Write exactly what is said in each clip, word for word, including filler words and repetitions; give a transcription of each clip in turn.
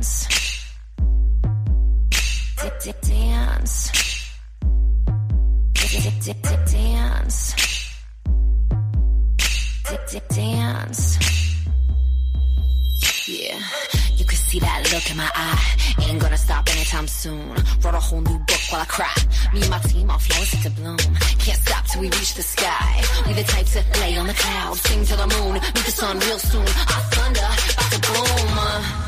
dance. Dance. Dance. Dance. Yeah. You can see that look in my eye. Ain't gonna stop anytime soon. Wrote a whole new book while I cry. Me and my team, our flow is set to bloom. Can't stop till we reach the sky. We the type to lay on the clouds. Sing to the moon. Meet the sun real soon. Our thunder, about to boom.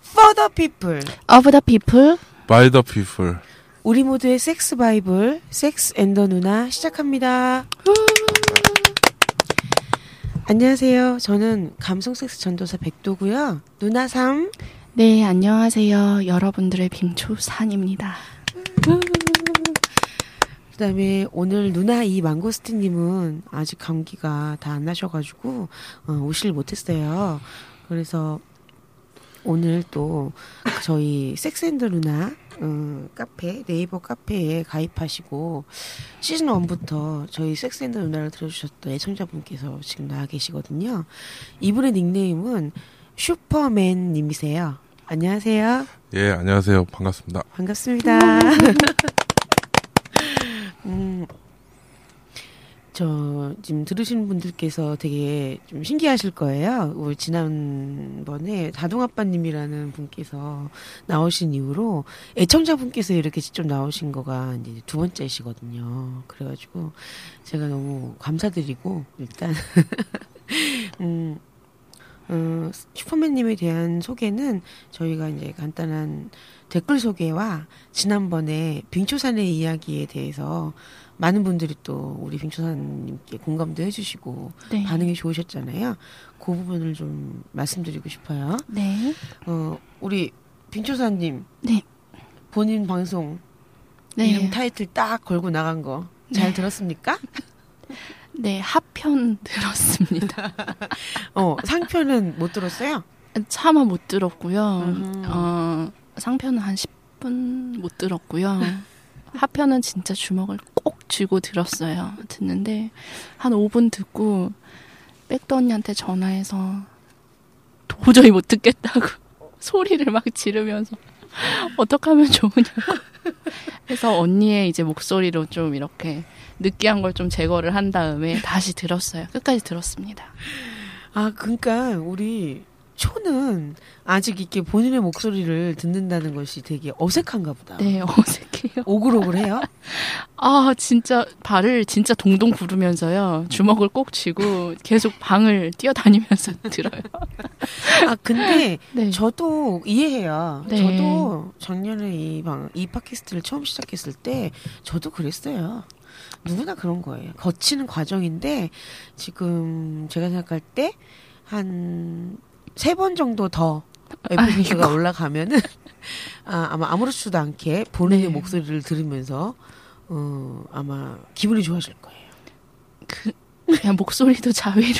For the people, of the people, by the people. 우리 모두의 섹스 바이블, 섹스 앤 더 누나 시작합니다. 안녕하세요. 저는 감성 섹스 전도사 백도고요. 누나 삼. 네, 안녕하세요. 여러분들의 빙초산입니다. 그다음에 오늘 누나 이 망고스틴 님은 아직 감기가 다 안 나셔가지고 어, 오실 못했어요. 그래서 오늘 또 저희 섹스앤더 누나 음, 카페 네이버 카페에 가입하시고 시즌 일부터 저희 섹스앤더 누나를 들어주셨던 애청자분께서 지금 나와 계시거든요. 이분의 닉네임은 슈퍼맨님이세요. 안녕하세요. 예, 안녕하세요. 반갑습니다. 반갑습니다. 음, 저 지금 들으신 분들께서 되게 좀 신기하실 거예요. 우리 지난번에 다둥아빠님이라는 분께서 나오신 이후로 애청자분께서 이렇게 직접 나오신 거가 이제 두 번째시거든요. 그래가지고 제가 너무 감사드리고 일단 음, 음, 슈퍼맨님에 대한 소개는 저희가 이제 간단한 댓글 소개와 지난번에 빙초산의 이야기에 대해서 많은 분들이 또 우리 빙초사님께 공감도 해주시고 네. 반응이 좋으셨잖아요. 그 부분을 좀 말씀드리고 싶어요. 네. 어 우리 빙초사님. 네. 본인 방송 네. 이름 타이틀 딱 걸고 나간 거 잘 네. 들었습니까? 네, 하편 들었습니다. 어 상편은 못 들었어요? 차마 못 들었고요. 음. 어 상편은 한 십 분 못 들었고요. 하편은 진짜 주먹을 꼭 쥐고 들었어요. 듣는데 한 오 분 듣고 백도 언니한테 전화해서 도저히 못 듣겠다고 소리를 막 지르면서 어떻게 하면 좋으냐고 해서 언니의 이제 목소리로 좀 이렇게 느끼한 걸 좀 제거를 한 다음에 다시 들었어요. 끝까지 들었습니다. 아 그러니까 우리 초는 아직 이렇게 본인의 목소리를 듣는다는 것이 되게 어색한가 보다. 네, 어색해요. 오글오글해요? 아, 진짜 발을 진짜 동동 구르면서요. 주먹을 꼭 쥐고 계속 방을 뛰어다니면서 들어요. 아, 근데 네. 저도 이해해요. 네. 저도 작년에 이 방, 이 팟캐스트를 처음 시작했을 때 저도 그랬어요. 누구나 그런 거예요. 거치는 과정인데 지금 제가 생각할 때 한 세 번 정도 더 에피소드가 올라가면은 아, 아마 아무렇지도 않게 본인의 네. 목소리를 들으면서 어, 아마 기분이 좋아질 거예요. 그 그냥 목소리도 자위를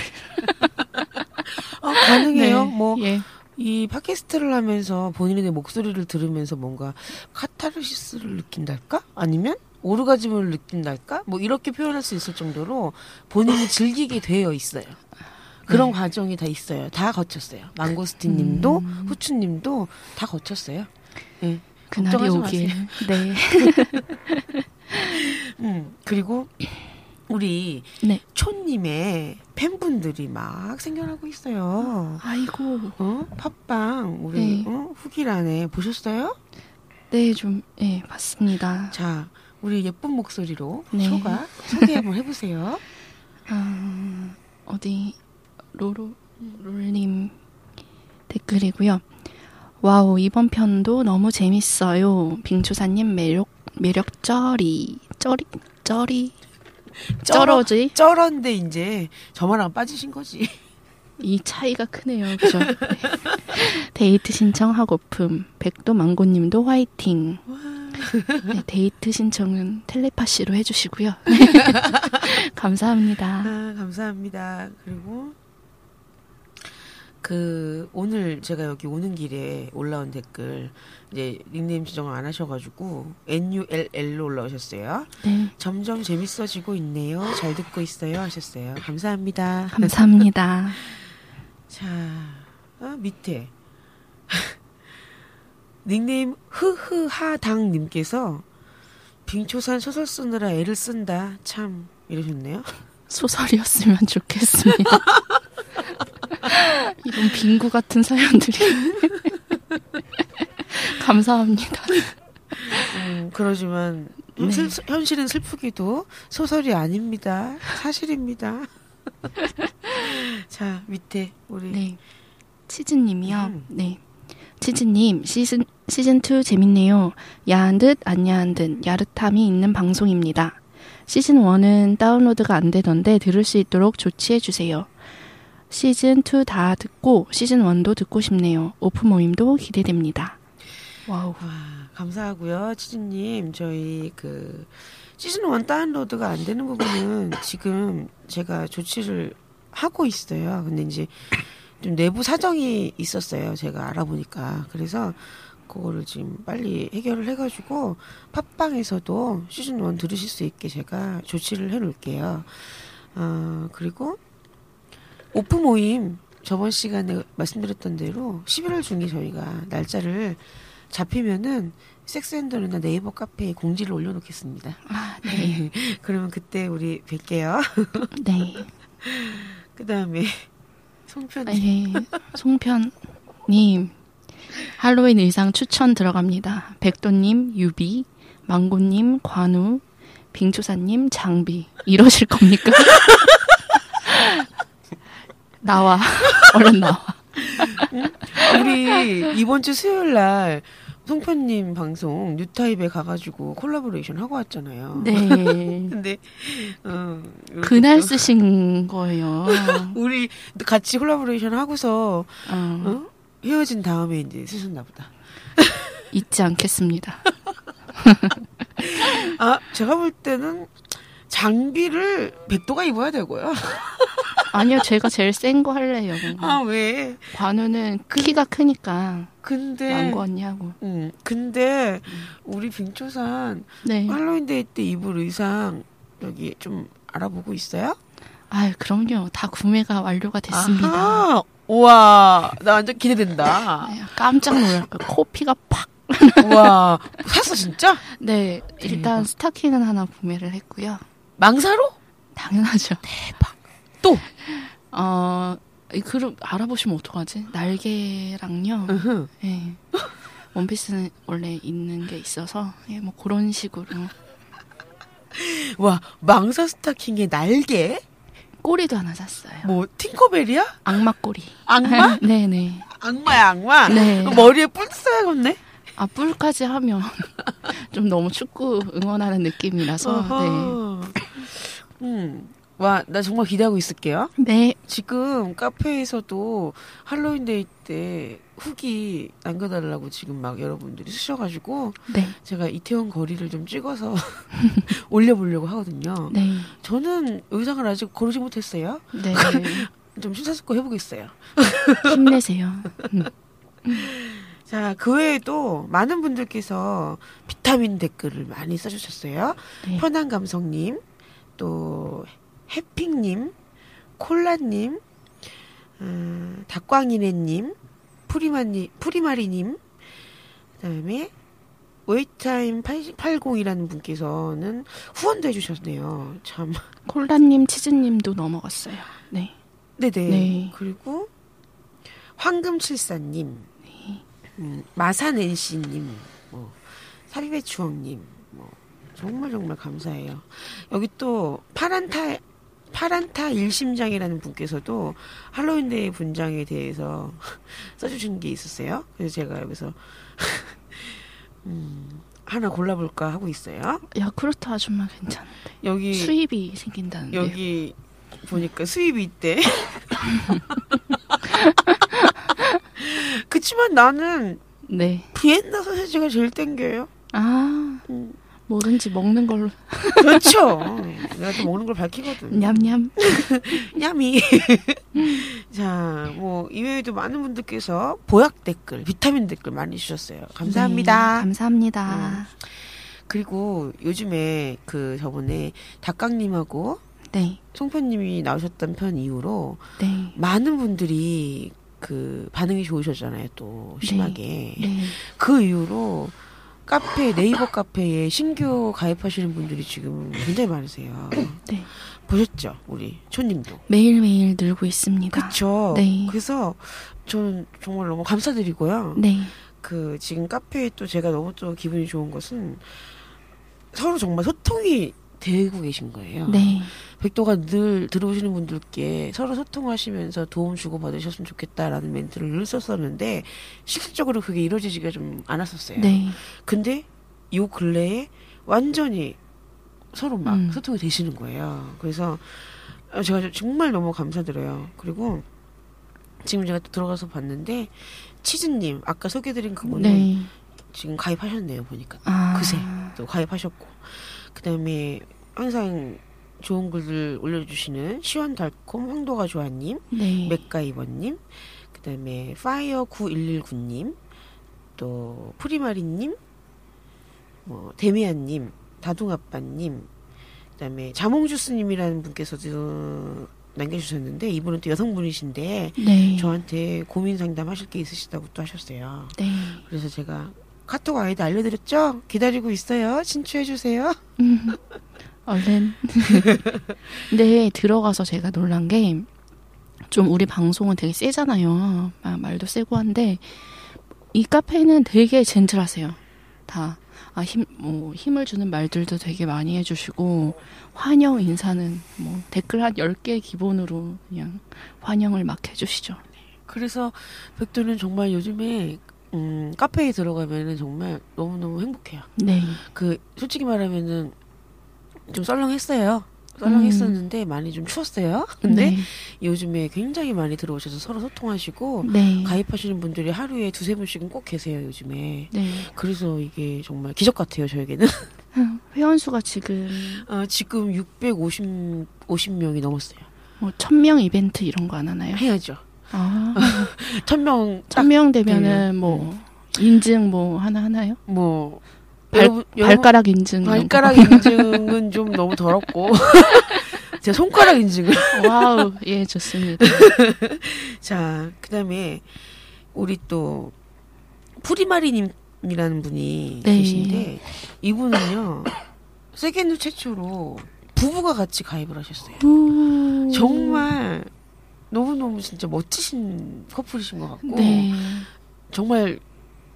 어, 가능해요. 네, 뭐 예. 이 팟캐스트를 하면서 본인의 목소리를 들으면서 뭔가 카타르시스를 느낀달까? 아니면 오르가즘을 느낀달까? 뭐 이렇게 표현할 수 있을 정도로 본인이 즐기게 되어 있어요. 그런 네. 과정이 다 있어요. 다 거쳤어요. 망고스틴 님도, 음. 후추 님도 다 거쳤어요. 네. 그날이 오길. 네. 음, 그리고 우리 네. 초님의 팬분들이 막 생겨나고 있어요. 아이고. 어? 팟빵, 우리 네. 어? 후기란에 보셨어요? 네, 좀, 예, 네, 봤습니다. 자, 우리 예쁜 목소리로 네. 초가 소개 한번 해보세요. 음, 어디. 로로, 롤님 댓글이고요. 와우, 이번 편도 너무 재밌어요. 빙초사님 매력, 매력 쩌리. 쩌리, 쩌리. 쩔어지? 쩔었는데 이제 저만 안 빠지신 거지. 이 차이가 크네요. 그죠? 데이트 신청하고품. 백도 망고님도 화이팅. 네, 데이트 신청은 텔레파시로 해주시고요. 감사합니다. 아, 감사합니다. 그리고 그 오늘 제가 여기 오는 길에 올라온 댓글 이제 닉네임 지정을 안 하셔가지고 엔유엘엘로 올라오셨어요. 네. 점점 재밌어지고 있네요. 잘 듣고 있어요 하셨어요. 감사합니다. 감사합니다. 자, 아, 밑에 닉네임 흐흐하당님께서 빙초산 소설 쓰느라 애를 쓴다 참 이러셨네요. 소설이었으면 좋겠습니다. 이런 빙구 같은 사연들이 감사합니다. 음, 그러지만 네. 슬, 현실은 슬프기도 소설이 아닙니다. 사실입니다. 자, 밑에 우리 네. 치즈님이요. 음. 네. 치즈님 시즌, 시즌 투 재밌네요. 야한 듯 안 야한 듯 야릇함이 있는 방송입니다. 시즌 원은 다운로드가 안 되던데 들을 수 있도록 조치해주세요. 시즌 투 다 듣고 시즌 원도 듣고 싶네요. 오픈 모임도 기대됩니다. 와우. 아, 감사하고요. 치즈님 저희 그 시즌 원 다운로드가 안 되는 부분은 지금 제가 조치를 하고 있어요. 근데 이제 좀 내부 사정이 있었어요. 제가 알아보니까. 그래서 그거를 지금 빨리 해결을 해가지고 팟빵에서도 시즌 원 들으실 수 있게 제가 조치를 해놓을게요. 어, 그리고 오픈 모임 저번 시간에 말씀드렸던 대로 십일월 중에 저희가 날짜를 잡히면은 섹스앤더나 네이버 카페에 공지를 올려놓겠습니다. 아, 네. 그러면 그때 우리 뵐게요. 네. 그 다음에 송편님. 네, 송편님 할로윈 의상 추천 들어갑니다. 백도님, 유비, 망고님, 관우, 빙초사님, 장비 이러실 겁니까? 나와 얼른 나와. 응? 우리 이번 주 수요일 날 송편님 방송 뉴타입에 가가지고 콜라보레이션 하고 왔잖아요. 네. 근데 어, 그날 쓰신 거예요. 우리 같이 콜라보레이션 하고서 어. 어? 헤어진 다음에 이제 쓰셨나 보다. 잊지 않겠습니다. 아 제가 볼 때는 장비를 백도가 입어야 되고요. 아니요, 제가 제일 센 거 할래요. 뭔가. 아, 왜? 관우는 키가 그, 크니까. 근데. 망고 언니하고. 응. 근데, 우리 빙초산. 네. 할로윈데이 때 입을 의상, 여기 좀 알아보고 있어요? 아유, 그럼요. 다 구매가 완료가 됐습니다. 아하! 우와, 나 완전 기대된다. 아유, 깜짝 놀랄까. 코피가 팍. 우와. 샀어, 진짜? 네. 일단 대박. 스타킹은 하나 구매를 했고요. 망사로? 당연하죠. 대박. 또? 어, 그럼 알아보시면 어떡하지? 날개랑요. 예. 원피스는 원래 있는 게 있어서 예, 뭐 그런 식으로. 와, 망사 스타킹에 날개? 꼬리도 하나 샀어요. 뭐 팅커벨이야? 악마 꼬리. 악마? 네네. 악마야 악마? 네. 머리에 뿔 써야겠네? 아, 뿔까지 하면 좀 너무 축구 응원하는 느낌이라서. 어허. 네. 음. 와, 나 정말 기대하고 있을게요. 네. 지금 카페에서도 할로윈데이 때 후기 남겨달라고 지금 막 여러분들이 쓰셔가지고 네. 제가 이태원 거리를 좀 찍어서 올려보려고 하거든요. 네. 저는 의상을 아직 고르지 못했어요. 네. 좀 심사숙고 해보겠어요. 힘내세요. 음. 자, 그 외에도 많은 분들께서 비타민 댓글을 많이 써주셨어요. 네. 편한 감성님, 또 해픽님, 콜라님, 음, 닭광이네님, 프리마니, 프리마리님, 그다음에 웨이타임 팔공이라는 분께서는 후원도 해주셨네요. 참. 콜라님, 치즈님도 넘어갔어요. 네. 네네. 네. 그리고 황금칠산님, 네. 음, 마산엔씨님, 뭐, 사립의 추억님, 뭐. 정말 정말 감사해요. 여기 또 파란탈 파란타 일심장이라는 분께서도 할로윈데이 분장에 대해서 써주신 게 있었어요. 그래서 제가 여기서 음, 하나 골라볼까 하고 있어요. 야쿠르타 아줌마 괜찮은데. 여기 수입이 생긴다는데. 여기 보니까 수입이 있대. 그치만 나는 네. 비엔나 소세지가 제일 땡겨요. 아. 음. 뭐든지 먹는 걸로. 그렇죠. 내가 또 먹는 걸 밝히거든. 냠냠. 냠이. 자, 뭐 이외에도 많은 분들께서 보약 댓글, 비타민 댓글 많이 주셨어요. 감사합니다. 네, 감사합니다. 음. 그리고 요즘에 그 저번에 닭강님하고 네. 송편님이 나오셨던 편 이후로 네. 많은 분들이 그 반응이 좋으셨잖아요. 또 심하게. 네. 네. 그 이후로 카페, 네이버 카페에 신규 가입하시는 분들이 지금 굉장히 많으세요. 네. 보셨죠? 우리 초님도. 매일매일 늘고 있습니다. 그렇죠. 네. 그래서 저는 정말 너무 감사드리고요. 네. 그 지금 카페에 또 제가 너무 또 기분이 좋은 것은 서로 정말 소통이 되고 계신 거예요. 네. 백도가 늘 들어오시는 분들께 서로 소통하시면서 도움 주고 받으셨으면 좋겠다라는 멘트를 늘 썼었는데 실질적으로 그게 이루어지지가 좀 않았었어요. 네. 근데 요 근래에 완전히 서로 막 음. 소통이 되시는 거예요. 그래서 제가 정말 너무 감사드려요. 그리고 지금 제가 또 들어가서 봤는데 치즈님 아까 소개해드린 그분은 네. 지금 가입하셨네요. 보니까 아. 그새 또 가입하셨고 그 다음에 항상 좋은 글들 올려주시는 시원달콤 황도가좋아님, 네. 맥가이버님, 그 다음에 파이어 구일일구님, 또 프리마리님, 뭐 데미안님, 다둥아빠님, 그 다음에 자몽주스님이라는 분께서도 남겨주셨는데 이분은 또 여성분이신데 네. 저한테 고민 상담하실 게 있으시다고 또 하셨어요. 네. 그래서 제가 카톡 아이디 알려드렸죠? 기다리고 있어요. 신청해주세요. 음. 얼른. 근데 들어가서 제가 놀란 게 좀 우리 방송은 되게 세잖아요. 아, 말도 세고 한데 이 카페는 되게 젠틀하세요. 다. 아, 힘, 뭐, 힘을 주는 말들도 되게 많이 해주시고 환영 인사는 뭐 댓글 한 열 개 기본으로 그냥 환영을 막 해주시죠. 그래서 백도는 정말 요즘에 음, 카페에 들어가면은 정말 너무너무 행복해요. 네. 그 솔직히 말하면은 좀 썰렁했어요. 썰렁했었는데 음. 많이 좀 추웠어요. 근데 네. 요즘에 굉장히 많이 들어오셔서 서로 소통하시고 네. 가입하시는 분들이 하루에 두세 분씩은 꼭 계세요. 요즘에. 네. 그래서 이게 정말 기적 같아요. 저에게는. 회원수가 지금 어, 지금 육백오십 명이 넘었어요. 뭐 천 명 이벤트 이런 거 안 하나요? 해야죠. 아. 천 명 천 명 되면은 뭐 인증 뭐 하나 하나요? 뭐 발, 여러분, 발가락 인증. 발가락 인증은 좀 너무 더럽고. 제 손가락 인증을. 와우, 예, 좋습니다. 자, 그 다음에, 우리 또, 프리마리님이라는 분이 네. 계신데, 이분은요, 세계누 최초로 부부가 같이 가입을 하셨어요. 정말, 너무너무 진짜 멋지신 커플이신 것 같고, 네. 정말,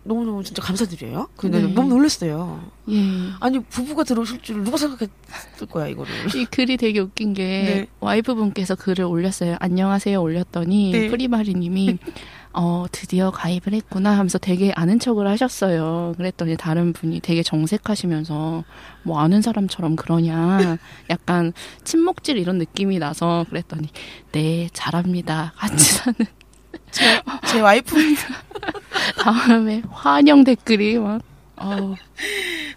너무너무 진짜 감사드려요. 근데 네. 너무 놀랐어요. 예. 아니 부부가 들어오실 줄 누가 생각했을 거야 이거를. 이 글이 되게 웃긴 게 네. 와이프분께서 글을 올렸어요. 안녕하세요 올렸더니 네. 프리마리님이 어 드디어 가입을 했구나 하면서 되게 아는 척을 하셨어요. 그랬더니 다른 분이 되게 정색하시면서 뭐 아는 사람처럼 그러냐 약간 침묵질 이런 느낌이 나서 그랬더니 네 잘합니다 같이 사는. 제, 제 와이프입니다. 다음에 환영 댓글이 막. 어.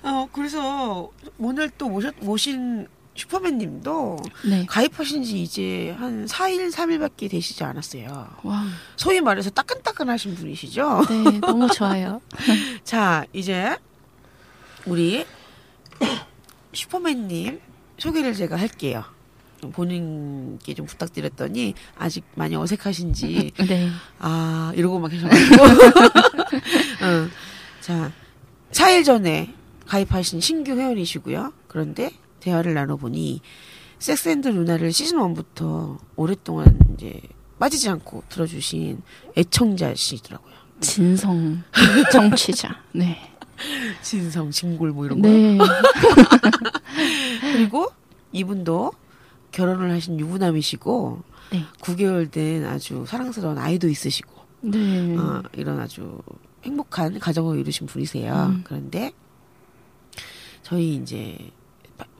어, 그래서 오늘 또 모셨, 모신 슈퍼맨님도 네. 가입하신 지 이제 한 사 일, 삼 일밖에 되시지 않았어요. 와. 소위 말해서 따끈따끈하신 분이시죠? 네, 너무 좋아요. 자, 이제 우리 슈퍼맨님 소개를 제가 할게요. 본인께 좀 부탁드렸더니 아직 많이 어색하신지 네. 아 이러고 막 계셔가지고 어, 자 사 일 전에 가입하신 신규 회원이시고요. 그런데 대화를 나눠보니 섹스앤드 루나를 시즌 일부터 오랫동안 이제 빠지지 않고 들어주신 애청자시더라고요. 진성 정치자 네 진성 진골 뭐 이런 네. 거요. 그리고 이분도 결혼을 하신 유부남이시고 네. 구 개월 된 아주 사랑스러운 아이도 있으시고 네. 어, 이런 아주 행복한 가정을 이루신 분이세요. 음. 그런데 저희 이제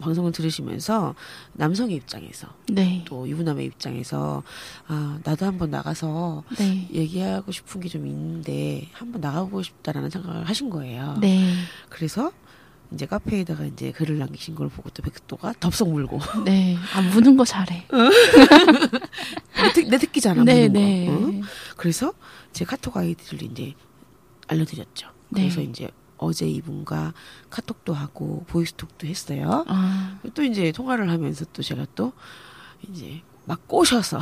방송을 들으시면서 남성의 입장에서 네. 또 유부남의 입장에서 아, 나도 한번 나가서 네. 얘기하고 싶은 게 좀 있는데 한번 나가고 싶다라는 생각을 하신 거예요. 네. 그래서 이제 카페에다가 이제 글을 남기신 걸 보고 또 백도가 덥석 물고. 네. 아, 무는 거 잘해. 내, 특, 내 특기잖아. 네, 무는 네. 거. 응? 그래서 제 카톡 아이디를 이제 알려드렸죠. 그래서 네. 이제 어제 이분과 카톡도 하고 보이스톡도 했어요. 아. 또 이제 통화를 하면서 또 제가 또 이제 막 꼬셔서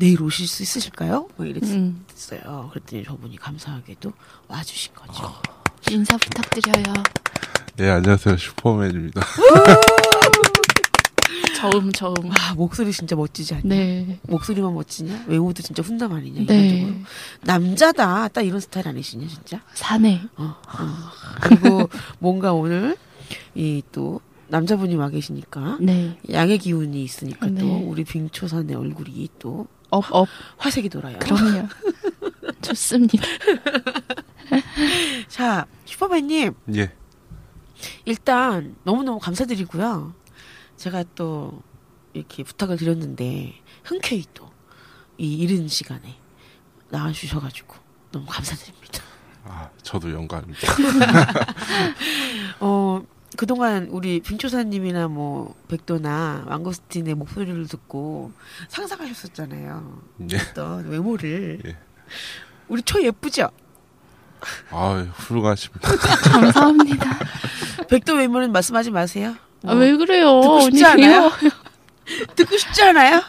내일 오실 수 있으실까요? 뭐 이랬어요. 음. 그랬더니 저분이 감사하게도 와주신 거죠. 어. 인사 부탁드려요. 네, 안녕하세요. 슈퍼맨입니다. 저음, 저음. 아, 목소리 진짜 멋지지 않냐? 네. 목소리만 멋지냐? 외모도 진짜 훈남 아니냐? 네. 남자다. 딱 이런 스타일 아니시냐, 진짜? 사내. 어, 어. 그리고 뭔가 오늘, 이 또, 남자분이 와 계시니까. 네. 양의 기운이 있으니까 네. 또, 우리 빙초산의 얼굴이 또, 업, 업. 화색이 돌아요. 그럼요. 좋습니다. 자, 슈퍼맨님. 예. 일단, 너무너무 감사드리고요. 제가 또 이렇게 부탁을 드렸는데 흔쾌히 또 이 이른 시간에 나와주셔가지고 너무 감사드립니다. 아, 저도 영광입니다. 어, 그동안 우리 빙초사님이나 뭐 백도나 망고스틴의 목소리를 듣고 상상하셨었잖아요. 예. 어떤 외모를. 예. 우리 초 예쁘죠? 아, 훌륭하십니다. 감사합니다. 백도 외모는 말씀하지 마세요. 뭐. 아, 왜 그래요? 듣고 싶지 않아요? 듣고 싶지 않아요?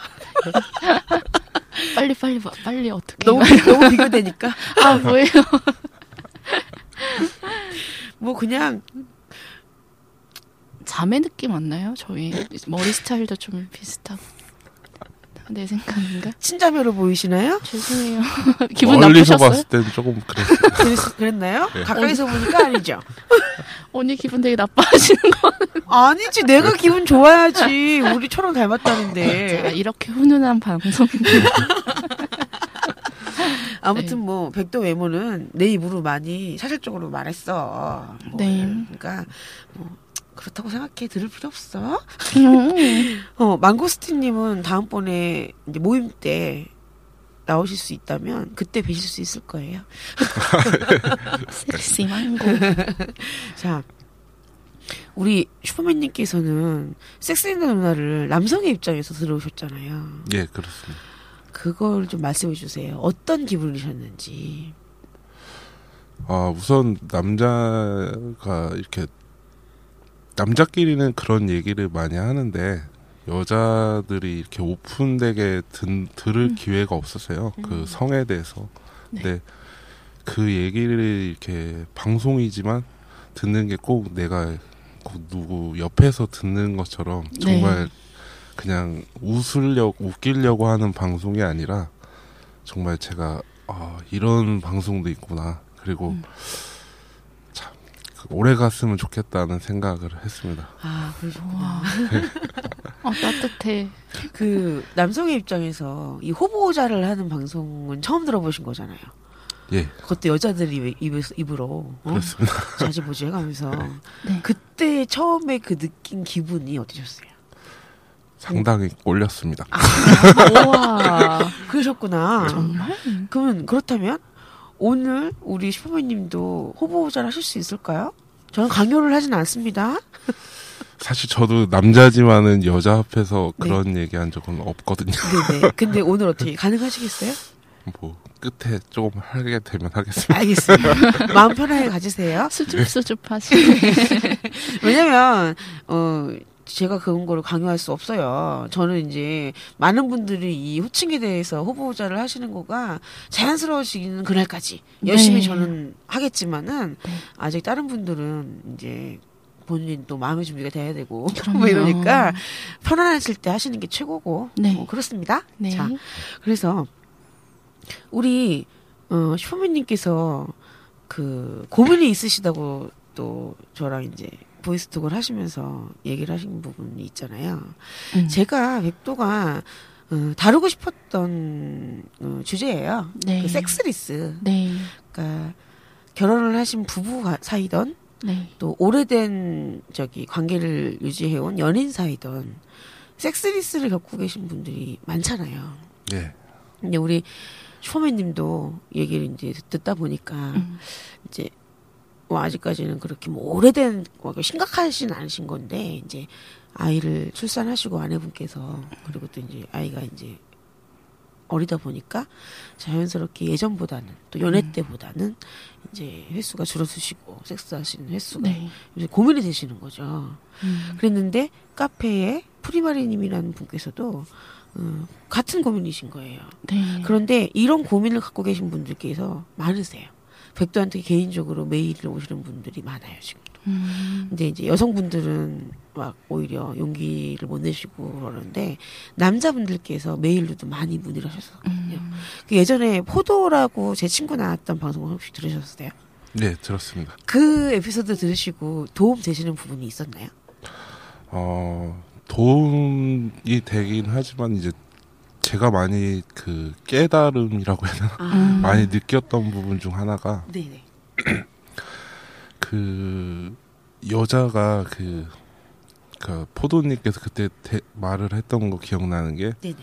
빨리 빨리 빨리 어떻게 너무 너무 비교되니까. 아, 뭐예요? 뭐 그냥 자매 느낌 안 나요? 저희 머리 스타일도 좀 비슷하고. 내 생각인가? 친자매로 보이시나요? 죄송해요. 기분 멀리서 나쁘셨어요? 멀리서 봤을 때는 조금 그랬어요. 그랬나요? 네. 가까이서 보니까 아니죠. 언니 기분 되게 나빠하시는 거 아니지. 내가 기분 좋아야지. 우리처럼 닮았다는데. 자, 이렇게 훈훈한 방송인데. 아무튼 네. 뭐 백도 외모는 내 입으로 많이 사실적으로 말했어. 뭐, 네. 그러니까 뭐. 그렇다고 생각해. 들을 필요 없어. 어, 망고스틴님은 다음번에 이제 모임 때 나오실 수 있다면 그때 뵈실 수 있을 거예요. 섹시 망고. 자, 우리 슈퍼맨님께서는 섹스앤더 누나를 남성의 입장에서 들어오셨잖아요. 예, 그렇습니다. 그걸 좀 말씀해 주세요. 어떤 기분이셨는지. 아, 우선 남자가 이렇게 남자끼리는 그런 얘기를 많이 하는데 여자들이 이렇게 오픈되게 든, 들을 음. 기회가 없었어요. 음. 그 성에 대해서. 네. 근데 그 얘기를 이렇게 방송이지만 듣는 게 꼭 내가 꼭 누구 옆에서 듣는 것처럼 정말 네. 그냥 웃으려고 웃기려고 하는 방송이 아니라 정말 제가 아, 이런 방송도 있구나. 그리고 음. 오래 갔으면 좋겠다는 생각을 했습니다. 아, 그러셨구나. 아, 따뜻해. 그 남성의 입장에서 이 호보자를 하는 방송은 처음 들어보신 거잖아요. 예. 그것도 여자들이 입에서, 입으로. 어? 그렇습니다. 자지보지 해가면서. 네. 그때 처음에 그 느낀 기분이 어떠셨어요? 상당히 올렸습니다. 아, 우와. 그러셨구나. 정말? 그러면 그렇다면? 오늘 우리 슈퍼맨님도 호보호자를 하실 수 있을까요? 저는 강요를 하진 않습니다. 사실 저도 남자지만은 여자 앞에서 그런 네. 얘기한 적은 없거든요. 네네. 근데 오늘 어떻게 가능하시겠어요? 뭐 끝에 조금 하게 되면 하겠습니다. 알겠습니다. 마음 편하게 가지세요. 수줍수줍하시고. 왜냐면 어. 제가 그런 거를 강요할 수 없어요. 저는 이제 많은 분들이 이 호칭에 대해서 호보호자를 하시는 거가 자연스러워지는 그날까지 열심히 네. 저는 하겠지만은 네. 아직 다른 분들은 이제 본인 또 마음의 준비가 돼야 되고 뭐 이러니까 편안하실 때 하시는 게 최고고 네. 뭐 그렇습니다. 네. 자, 그래서 우리 어, 슈퍼맨님께서 그 고민이 있으시다고 또 저랑 이제 보이스톡을 하시면서 얘기를 하신 부분이 있잖아요. 음. 제가 백도가 어, 다루고 싶었던 어, 주제예요. 네. 그 섹스리스. 네. 그러니까 결혼을 하신 부부 사이던 네. 또 오래된 저기 관계를 유지해온 연인 사이던 섹스리스를 겪고 계신 분들이 많잖아요. 네. 근데 우리 슈퍼맨님도 얘기를 이제 듣다 보니까 음. 이제. 뭐 아직까지는 그렇게 뭐 오래된 뭐 심각하진 않으신 건데 이제 아이를 출산하시고 아내분께서 그리고 또 이제 아이가 이제 어리다 보니까 자연스럽게 예전보다는 또 연애 음. 때보다는 이제 횟수가 줄어드시고 섹스하시는 횟수가 네. 이제 고민이 되시는 거죠. 음. 그랬는데 카페에 프리마리님이라는 분께서도 음, 같은 고민이신 거예요. 네. 그런데 이런 고민을 갖고 계신 분들께서 많으세요. 백도한테 개인적으로 메일을 오시는 분들이 많아요, 지금도. 음. 근데 이제 여성분들은 막 오히려 용기를 못 내시고 그러는데, 남자분들께서 메일로도 많이 문의를 하셨었거든요. 음. 그 예전에 포도라고 제 친구 나왔던 방송을 혹시 들으셨어요? 네, 들었습니다. 그 에피소드 들으시고 도움 되시는 부분이 있었나요? 어, 도움이 되긴 하지만, 이제, 제가 많이 그 깨달음이라고 해야 되나? 아. 많이 느꼈던 부분 중 하나가, 네네. 그, 여자가 그, 그, 포도님께서 그때 대, 말을 했던 거 기억나는 게, 네네.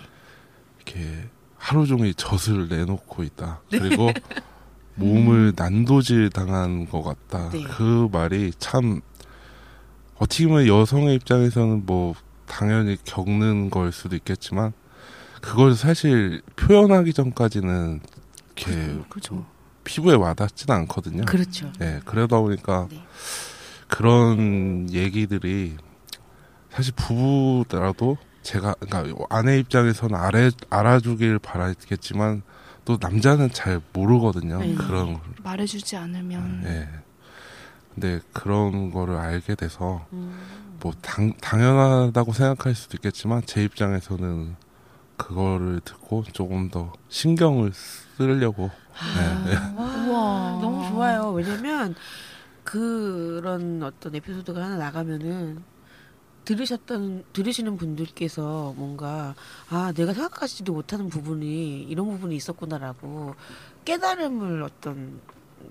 이렇게 하루 종일 젖을 내놓고 있다. 그리고 네. 몸을 난도질 당한 것 같다. 네. 그 말이 참, 어떻게 보면 여성의 입장에서는 뭐, 당연히 겪는 걸 수도 있겠지만, 그걸 사실 표현하기 전까지는 이렇게 그렇죠, 그렇죠. 피부에 와닿지는 않거든요. 그렇죠. 네, 그러다 보니까 네. 그런 얘기들이 사실 부부더라도 제가, 그러니까 아내 입장에서는 알아, 알아주길 바라겠지만 또 남자는 잘 모르거든요. 네. 그런 걸. 말해주지 않으면. 네. 근데 그런 거를 알게 돼서 음. 뭐 당, 당연하다고 생각할 수도 있겠지만 제 입장에서는 그거를 듣고 조금 더 신경을 쓰려고. 아, 네. 우와, 너무 좋아요. 왜냐면 그런 어떤 에피소드가 하나 나가면은 들으셨던 들으시는 분들께서 뭔가 아 내가 생각하지도 못하는 부분이 이런 부분이 있었구나라고 깨달음을 어떤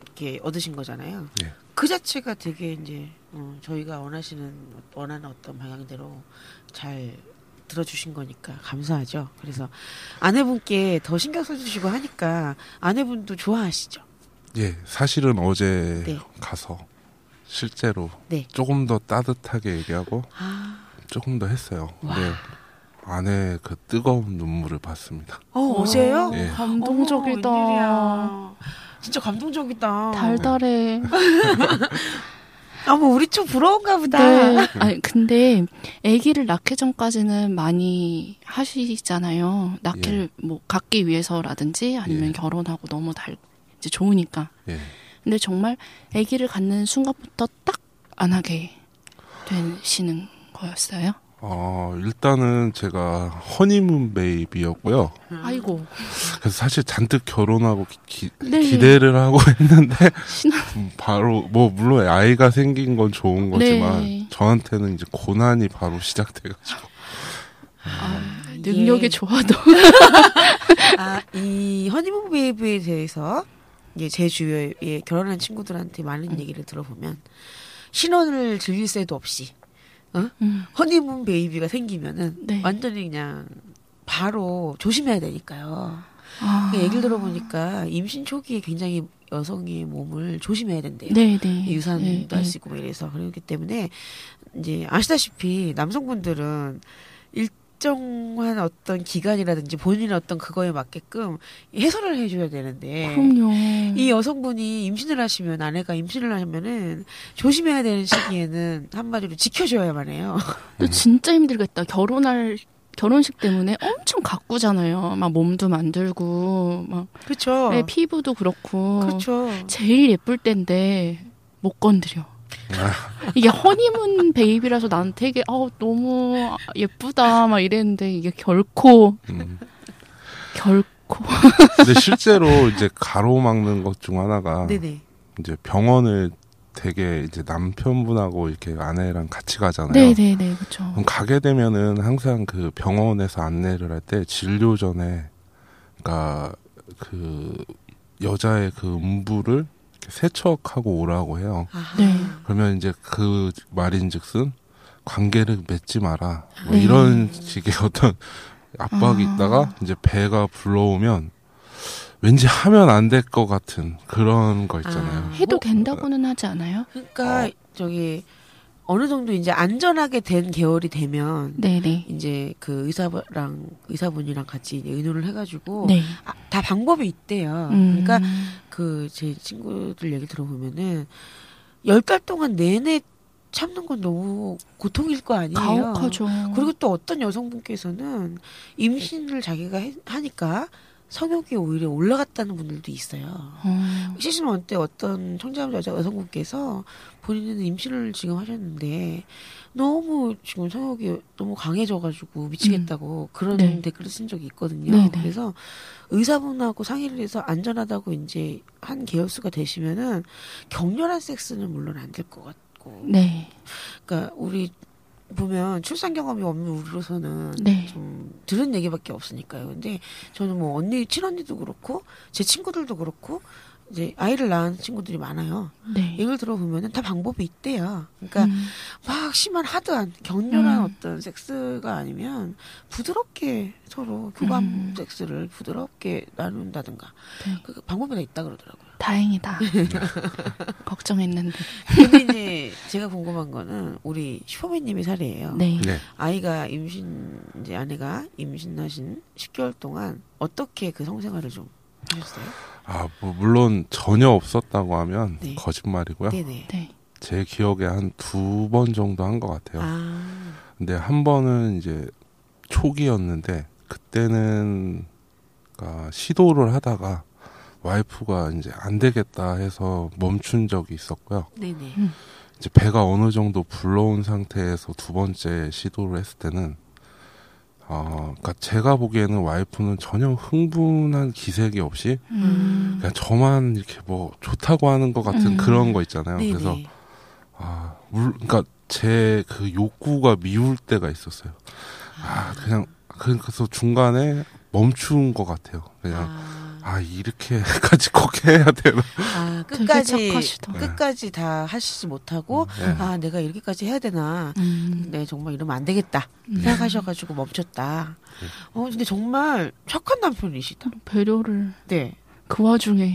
이렇게 얻으신 거잖아요. 네. 그 자체가 되게 이제 음, 저희가 원하시는 원하는 어떤 방향대로 잘. 들어주신 거니까 감사하죠. 그래서 아내분께 더 신경 써주시고 하니까 아내분도 좋아하시죠? 예, 사실은 어제 네. 가서 실제로 네. 조금 더 따뜻하게 얘기하고 아... 조금 더 했어요. 근데 아내의 그 뜨거운 눈물을 봤습니다. 어, 어제요? 예. 감동적이다. 오, 진짜 감동적이다. 달달해. 아, 뭐, 우리 좀 부러운가 보다. 네. 아니, 근데, 아기를 낳기 전까지는 많이 하시잖아요. 낳기를, 예. 뭐, 갖기 위해서라든지, 아니면 예. 결혼하고 너무 달, 이제 좋으니까. 예. 근데 정말, 아기를 갖는 순간부터 딱 안 하게 되시는 거였어요? 어, 일단은 제가 허니문 베이비였고요. 아이고. 그래서 사실 잔뜩 결혼하고 기, 네. 기대를 하고 했는데 신한... 바로 뭐 물론 아이가 생긴 건 좋은 거지만 네. 저한테는 이제 고난이 바로 시작돼가지고 아, 음. 능력이 예. 좋아도 아, 이 허니문 베이비에 대해서 이제 제 주위에 결혼한 친구들한테 많은 음. 얘기를 들어보면 신혼을 즐길 새도 없이 어? 음. 허니문 베이비가 생기면은 네. 완전히 그냥 바로 조심해야 되니까요. 아. 그 얘기를 들어보니까 임신 초기에 굉장히 여성의 몸을 조심해야 된대요. 네, 네. 유산도 네, 할 수 있고 네. 이래서 그렇기 때문에 이제 아시다시피 남성분들은 일정한 어떤 기간이라든지 본인의 어떤 그거에 맞게끔 해소를 해줘야 되는데 그럼요. 이 여성분이 임신을 하시면 아내가 임신을 하면은 조심해야 되는 시기에는 한마디로 지켜줘야만 해요. 근데 진짜 힘들겠다. 결혼할 결혼식 때문에 엄청 가꾸잖아요. 막 몸도 만들고, 막. 그렇죠. 네, 피부도 그렇고. 그렇죠. 제일 예쁠 때인데 못 건드려. 이게 허니문 베이비라서 난 되게 어, 너무 예쁘다 막 이랬는데 이게 결코 음. 결코. 근데 실제로 이제 가로막는 것 중 하나가 네네. 이제 병원을 되게 이제 남편분하고 이렇게 아내랑 같이 가잖아요. 네네네, 그렇죠. 그럼 가게 되면은 항상 그 병원에서 안내를 할 때 진료 전에, 그러니까 그 여자의 그 음부를 세척하고 오라고 해요. 네. 그러면 이제 그 말인즉슨 관계를 맺지 마라. 뭐 네. 이런 식의 어떤 압박이 아. 있다가 이제 배가 불러오면. 왠지 하면 안 될 것 같은 그런 거 있잖아요. 아, 해도 된다고는 하지 않아요? 그러니까 어. 저기 어느 정도 이제 안전하게 된 개월이 되면 네네. 이제 그 의사랑 의사분이랑 같이 의논을 해가지고 네. 아, 다 방법이 있대요. 음. 그러니까 그 제 친구들 얘기 들어보면은 열 달 동안 내내 참는 건 너무 고통일 거 아니에요. 가혹하죠. 그리고 또 어떤 여성분께서는 임신을 자기가 해, 하니까 성욕이 오히려 올라갔다는 분들도 있어요. 음. 시즌일 때 어떤 청자분 여성분께서 본인은 임신을 지금 하셨는데 너무 지금 성욕이 너무 강해져가지고 미치겠다고 음. 그런 네. 댓글을 쓴 적이 있거든요. 네네. 그래서 의사분하고 상의를 해서 안전하다고 이제 한 개월수가 되시면은 격렬한 섹스는 물론 안 될 것 같고. 네. 그러니까 우리 보면 출산 경험이 없는 우리로서는 네. 좀 들은 얘기밖에 없으니까요. 근데 저는 뭐 언니, 친언니도 그렇고 제 친구들도 그렇고 이제 아이를 낳은 친구들이 많아요. 네. 얘기를 들어보면은 다 방법이 있대요. 그러니까 음. 막 심한 하드한 격렬한 음. 어떤 섹스가 아니면 부드럽게 서로 교감 음. 섹스를 부드럽게 나눈다든가 네. 그 방법이 다 있다 그러더라고요. 다행이다. 걱정했는데. 근데 이제 제가 궁금한 거는 우리 슈퍼맨님의 사례예요. 네. 네. 아이가 임신 이제 아내가 임신하신 십 개월 동안 어떻게 그 성생활을 좀 하셨어요? 아, 뭐 물론 전혀 없었다고 하면 네. 거짓말이고요. 네네. 네. 제 기억에 한 두 번 정도 한 것 같아요. 아. 근데 한 번은 이제 초기였는데 그때는 그러니까 시도를 하다가 와이프가 이제 안 되겠다 해서 멈춘 적이 있었고요. 네네. 음. 이제 배가 어느 정도 불러온 상태에서 두 번째 시도를 했을 때는, 어, 그러니까 제가 보기에는 와이프는 전혀 흥분한 기색이 없이, 음. 그냥 저만 이렇게 뭐 좋다고 하는 것 같은 음. 그런 거 있잖아요. 네네. 그래서, 아, 물, 그러니까 제 그 욕구가 미울 때가 있었어요. 아, 아 그냥, 그래서 중간에 멈춘 것 같아요. 그냥. 아. 아 이렇게까지 꼭 해야 되나? 아 끝까지 끝까지 네. 다 하시지 못하고 네. 아 내가 이렇게까지 해야 되나? 음. 네 정말 이러면 안 되겠다 음. 생각하셔가지고 멈췄다. 네. 어 근데 정말 착한 남편이시다. 배려를. 네. 그 와중에.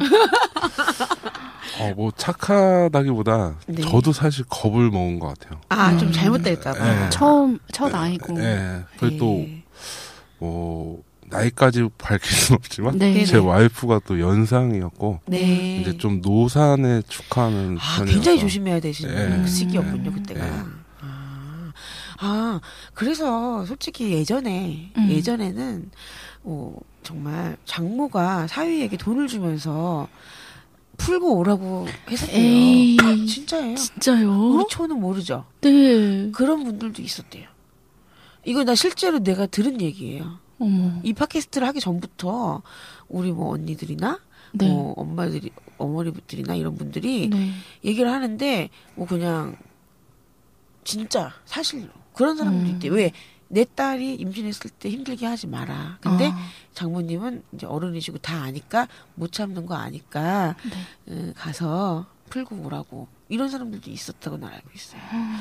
어 뭐 착하다기보다 네. 저도 사실 겁을 먹은 것 같아요. 아 좀 음. 잘못됐다가 네. 처음 첫 아이고. 네. 네. 그리고 또 뭐. 나이까지 밝힐 순 없지만 네. 제 와이프가 또 연상이었고 네. 이제 좀 노산에 축하하는 아, 편이어서 굉장히 조심해야 되시는 네. 시기였군요 네. 그때가 네. 아, 아 그래서 솔직히 예전에 음. 예전에는 어, 정말 장모가 사위에게 돈을 주면서 풀고 오라고 했었대요. 진짜예요. 진짜요? 우리 초는 모르죠. 네. 그런 분들도 있었대요. 이거 나 실제로 내가 들은 얘기예요. 어머. 이 팟캐스트를 하기 전부터 우리 뭐 언니들이나 네. 뭐 엄마들이 어머니들이나 이런 분들이 네. 얘기를 하는데 뭐 그냥 진짜 사실로 그런 사람들도 음. 있대. 왜 내 딸이 임신했을 때 힘들게 하지 마라. 근데 아. 장모님은 이제 어른이시고 다 아니까 못 참는 거 아니까 네. 음, 가서 풀고 오라고 이런 사람들도 있었다고 난 알고 있어요. 음.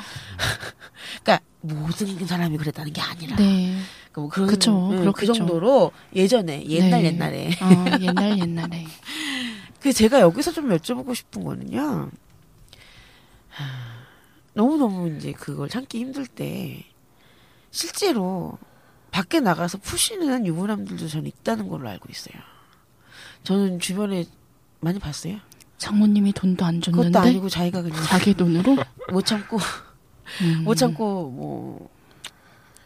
그러니까 모든 사람이 그랬다는 게 아니라. 네. 뭐 그런, 그쵸, 응, 그 정도로 예전에 옛날 네. 옛날에 어, 옛날 옛날에 그 제가 여기서 좀 여쭤보고 싶은 거는요 너무너무 이제 그걸 참기 힘들 때 실제로 밖에 나가서 푸시는 유부남들도 저는 있다는 걸로 알고 있어요. 저는 주변에 많이 봤어요. 장모님이 돈도 안 줬는데 그것도 아니고 자기가 그냥 자기 돈으로 못 참고 음. 못 참고 뭐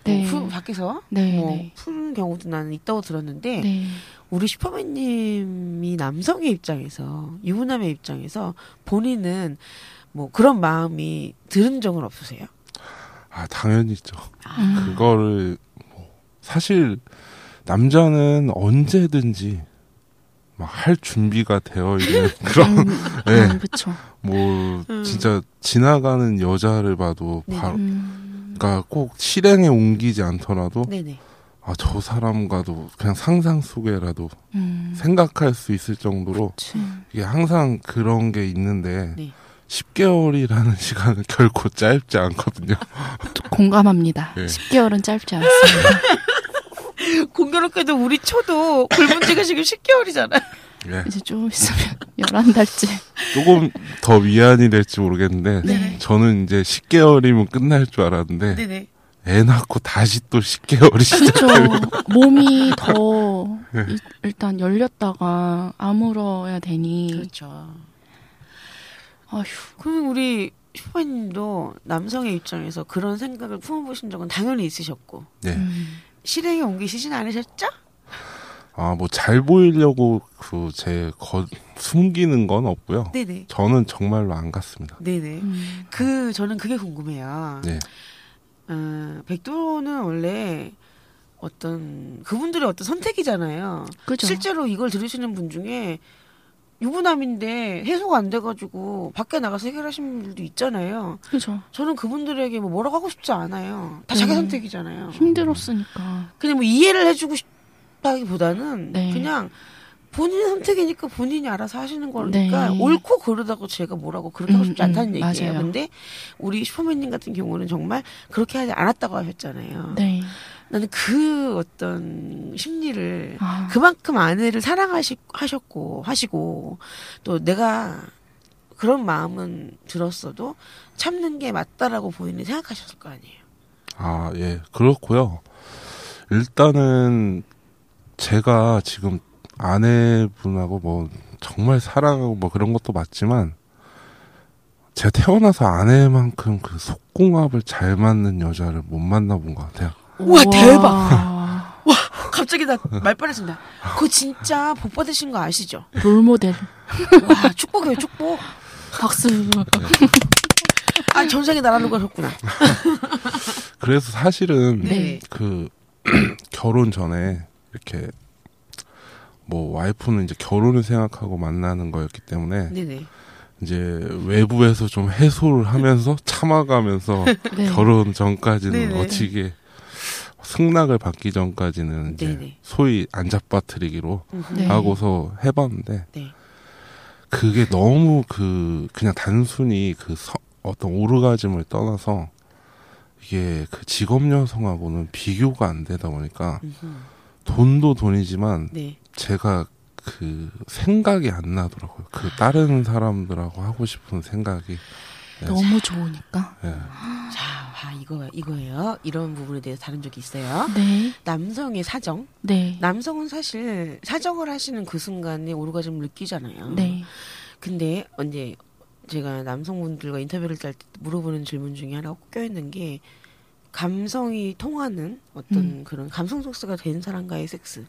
네. 푸, 밖에서 네, 뭐 네. 푸는 경우도 나는 있다고 들었는데 네. 우리 슈퍼맨님이 남성의 입장에서 유부남의 입장에서 본인은 뭐 그런 마음이 들은 적은 없으세요? 아 당연히 있죠. 아. 그거를 뭐 사실 남자는 언제든지 막 할 준비가 되어 있는 그런 음, 네. 음, 그쵸. 뭐 음. 진짜 지나가는 여자를 봐도 네. 바로 음. 그러니까 꼭 실행에 옮기지 않더라도 네네. 아, 저 사람과도 그냥 상상 속에라도 음. 생각할 수 있을 정도로 그치. 이게 항상 그런 게 있는데 네. 십 개월이라는 시간은 결코 짧지 않거든요. 공감합니다. 네. 십 개월은 짧지 않습니다. 공교롭게도 우리 초도 굶은지가 지금 십 개월이잖아요. 네. 이제 좀 있으면 열한 달째. 조금 더 위안이 될지 모르겠는데 네네. 저는 이제 십 개월이면 끝날 줄 알았는데 네네. 애 낳고 다시 또 십 개월이 시작되면 몸이 더 네. 일, 일단 열렸다가 아물어야 되니 그렇죠. 아휴. 그럼 우리 슈퍼맨님도 남성의 입장에서 그런 생각을 품어보신 적은 당연히 있으셨고 네. 음. 실행에 옮기시진 않으셨죠? 아, 뭐 잘 보이려고 그 제 거 숨기는 건 없고요. 네네. 저는 정말로 안 갔습니다. 네네. 음. 그 저는 그게 궁금해요. 네. 어, 백도는 원래 어떤 그분들의 어떤 선택이잖아요. 그죠. 실제로 이걸 들으시는 분 중에 유부남인데 해소가 안 돼가지고 밖에 나가서 해결하시는 분들도 있잖아요. 그죠. 저는 그분들에게 뭐 뭐라고 하고 싶지 않아요. 다 네. 자기 선택이잖아요. 힘들었으니까. 그냥 뭐 이해를 해주고 싶. 하기보다는 네. 그냥 본인 선택이니까 본인이 알아서 하시는 거니까 네. 옳고 그르다고 제가 뭐라고 그렇게 하고 싶지 않다는 음, 음, 얘기예요. 맞아요. 근데 우리 슈퍼맨님 같은 경우는 정말 그렇게 하지 않았다고 하셨잖아요. 네. 나는 그 어떤 심리를 아. 그만큼 아내를 사랑하셨고 하시고 또 내가 그런 마음은 들었어도 참는 게 맞다라고 본인이 생각하셨을 거 아니에요. 아, 예. 그렇고요. 일단은 제가 지금 아내분하고 뭐 정말 사랑하고 뭐 그런 것도 맞지만 제가 태어나서 아내만큼 그 속궁합을 잘 맞는 여자를 못 만나본 것 같아요. 우와, 우와. 대박. 와 갑자기 나 말빠르신다. 그거 진짜 복 받으신 거 아시죠? 롤모델. 와 축복이에요 축복. 박수. 아 전상에 나라는 거셨구나. 그래서 사실은 네. 그 결혼 전에 이렇게 뭐 와이프는 이제 결혼을 생각하고 만나는 거였기 때문에 네네. 이제 외부에서 좀 해소를 하면서 참아가면서 네. 결혼 전까지는 네네. 어찌게 승낙을 받기 전까지는 이제 네네. 소위 안 잡아뜨리기로 네. 하고서 해봤는데 네. 그게 너무 그 그냥 단순히 그 서, 어떤 오르가즘을 떠나서 이게 그 직업 여성하고는 비교가 안 되다 보니까. 음흠. 돈도 돈이지만 네. 제가 그 생각이 안 나더라고요. 그 다른 사람들하고 하고 싶은 생각이 너무 네. 좋으니까. 네. 자, 와, 이거 이거예요. 이런 부분에 대해서 다룬 적이 있어요. 네. 남성의 사정. 네. 남성은 사실 사정을 하시는 그 순간에 오르가즘을 느끼잖아요. 네. 근데 언제 제가 남성분들과 인터뷰를 짤 때 물어보는 질문 중에 하나가 껴있는 게. 감성이 통하는 어떤 음. 그런 감성 섹스가 된 사람과의 섹스.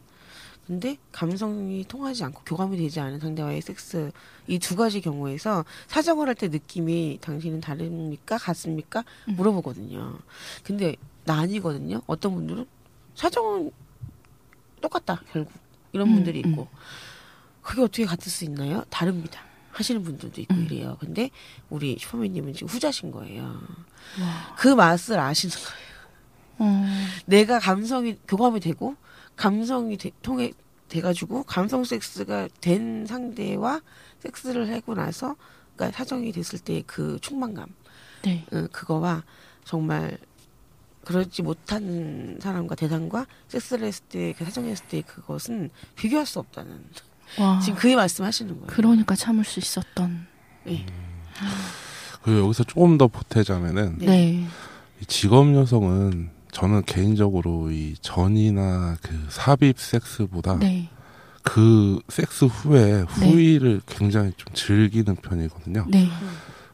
근데 감성이 통하지 않고 교감이 되지 않은 상대와의 섹스. 이 두 가지 경우에서 사정을 할 때 느낌이 당신은 다릅니까? 같습니까? 음. 물어보거든요. 근데 나뉘거든요. 어떤 분들은 사정은 똑같다, 결국. 이런 음, 분들이 있고. 음. 그게 어떻게 같을 수 있나요? 다릅니다. 하시는 분들도 있고 음. 이래요. 근데 우리 슈퍼맨님은 지금 후자신 거예요. 와. 그 맛을 아시는 거예요. 음. 내가 감성이 교감이 되고 감성이 되, 통해 돼가지고 감성 섹스가 된 상대와 섹스를 하고 나서 그러니까 사정이 됐을 때의 그 충만감 네. 어, 그거와 정말 그러지 못한 사람과 대상과 섹스를 했을 때 그 사정했을 때 그것은 비교할 수 없다는 와. 지금 그의 말씀하시는 거예요. 그러니까 참을 수 있었던. 네. 그리고 여기서 조금 더 보태자면은 네. 이 직업 여성은 저는 개인적으로 이 전이나 그 삽입 섹스보다 네. 그 섹스 후에 후위를 네. 굉장히 좀 즐기는 편이거든요. 네.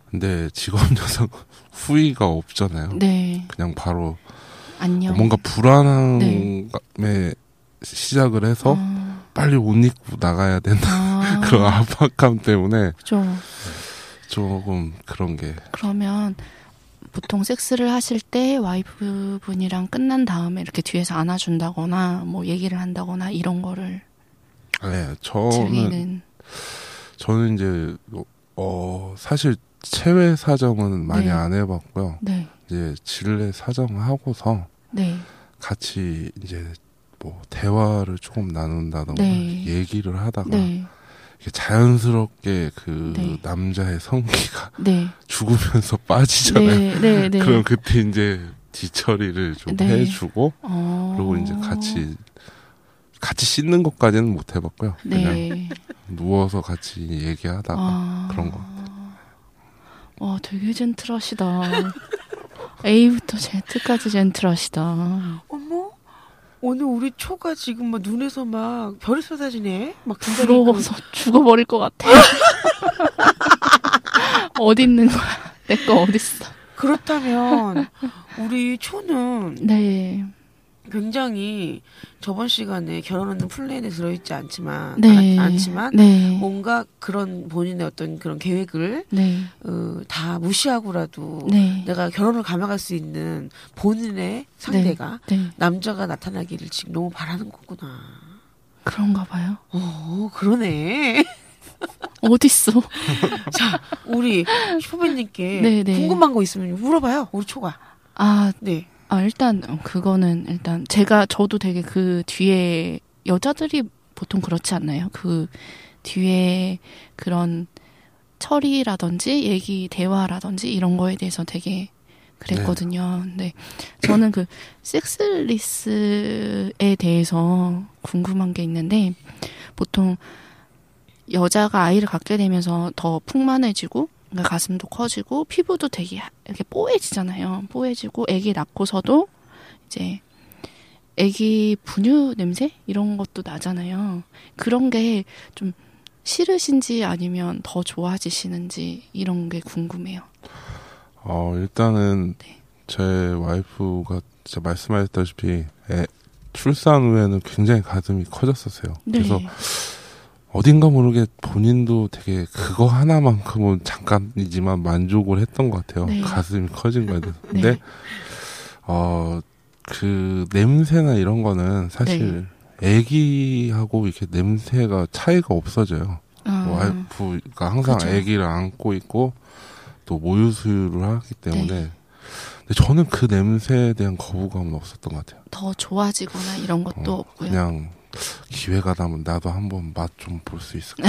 근데 직업 여성은 후위가 없잖아요. 네. 그냥 바로 안녕. 뭔가 불안함에 네. 시작을 해서. 아. 빨리 옷 입고 나가야 된다. 아. 그런 압박감 때문에. 그죠. 조금 그런 게. 그러면 보통 섹스를 하실 때 와이프분이랑 끝난 다음에 이렇게 뒤에서 안아준다거나 뭐 얘기를 한다거나 이런 거를. 네, 저는. 즐기는. 저는 이제, 어, 사실 체외 사정은 많이 네. 안 해봤고요. 네. 이제 실내 사정하고서. 네. 같이 이제. 뭐 대화를 조금 나눈다던가 네. 얘기를 하다가 네. 이게 자연스럽게 그 네. 남자의 성기가 네. 죽으면서 빠지잖아요. 네. 네. 네. 그럼 그때 이제 뒤처리를 좀 네. 해주고 어... 그리고 이제 같이 같이 씻는 것까지는 못 해봤고요. 그냥 네. 누워서 같이 얘기하다가 아... 그런 것 같아요. 와, 되게 젠틀하시다. A부터 Z까지 젠틀하시다. 어머. 오늘 우리 초가 지금 막 눈에서 막 별이 쏟아지네? 막 부러워서 죽어버릴 것 같아. 어디 있는 거야? 내 거 어딨어. 그렇다면 우리 초는 네. 굉장히 저번 시간에 결혼하는 플랜에 들어있지 않지만, 네. 아, 않지만 네. 뭔가 그런 본인의 어떤 그런 계획을 네. 어, 다 무시하고라도 네. 내가 결혼을 감행할 수 있는 본인의 상대가 네. 네. 남자가 나타나기를 지금 너무 바라는 거구나. 그런가 봐요. 오, 그러네. 어딨어? 자, 우리 슈퍼맨님께 네, 네. 궁금한 거 있으면 물어봐요. 우리 초가. 아, 네. 아, 일단, 그거는, 일단, 제가, 저도 되게 그 뒤에, 여자들이 보통 그렇지 않나요? 그 뒤에 그런 처리라든지, 얘기, 대화라든지, 이런 거에 대해서 되게 그랬거든요. 네. 근데 저는 그, 섹스리스에 대해서 궁금한 게 있는데, 보통 여자가 아이를 갖게 되면서 더 풍만해지고, 그러니까 가슴도 커지고 피부도 되게 이렇게 뽀얘지잖아요. 뽀얘지고 아기 낳고서도 이제 아기 분유 냄새 이런 것도 나잖아요. 그런 게 좀 싫으신지 아니면 더 좋아지시는지 이런 게 궁금해요. 어, 일단은 네. 제 와이프가 진짜 말씀하셨다시피 애, 출산 후에는 굉장히 가슴이 커졌었어요. 네. 그래서 어딘가 모르게 본인도 되게 그거 하나만큼은 잠깐이지만 만족을 했던 것 같아요. 네. 가슴이 커진 거에 대해서. 근데, 네. 어, 그 냄새나 이런 거는 사실 네. 애기하고 이렇게 냄새가 차이가 없어져요. 아. 와이프가 항상 그렇죠. 애기를 안고 있고 또 모유수유를 하기 때문에. 네. 근데 저는 그 냄새에 대한 거부감은 없었던 것 같아요. 더 좋아지거나 이런 것도 어, 없고요. 그냥 기회가 나면 나도 한번 맛 좀 볼 수 있을까?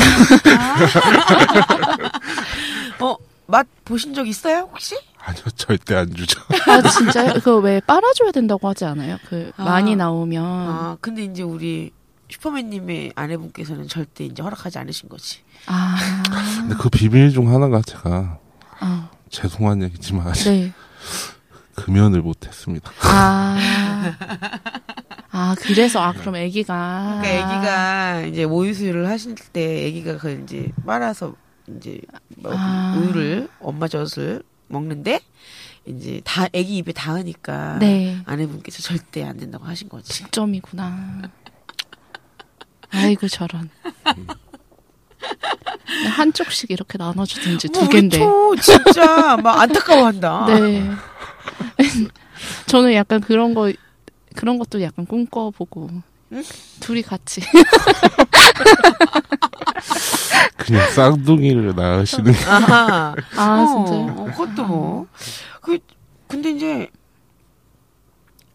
어, 맛 보신 적 있어요 혹시? 아니요, 절대 안 주죠. 아 진짜요? 그거 왜 빨아줘야 된다고 하지 않아요? 그 아, 많이 나오면. 아 근데 이제 우리 슈퍼맨님의 아내분께서는 절대 이제 허락하지 않으신 거지. 아. 근데 그 비밀 중 하나가 제가 아. 죄송한 얘기지만 네. 금연을 못했습니다. 아. 아, 그래서, 아, 그럼 애기가. 그러니까 애기가 이제 모유수유를 하실 때 애기가 그 이제 빨아서 이제 아. 우유를, 엄마 젖을 먹는데 이제 다, 애기 입에 닿으니까 네. 아내분께서 절대 안 된다고 하신 거지. 직점이구나. 아이고, 저런. 한쪽씩 이렇게 나눠주든지 뭐, 두 개인데. 초, 진짜 막 안타까워한다. 네. 저는 약간 그런 거 그런 것도 약간 꿈꿔보고 응? 둘이 같이 그냥 쌍둥이를 낳으시는 아, 아 어, 진짜요? 어, 그것도 뭐 그, 근데 이제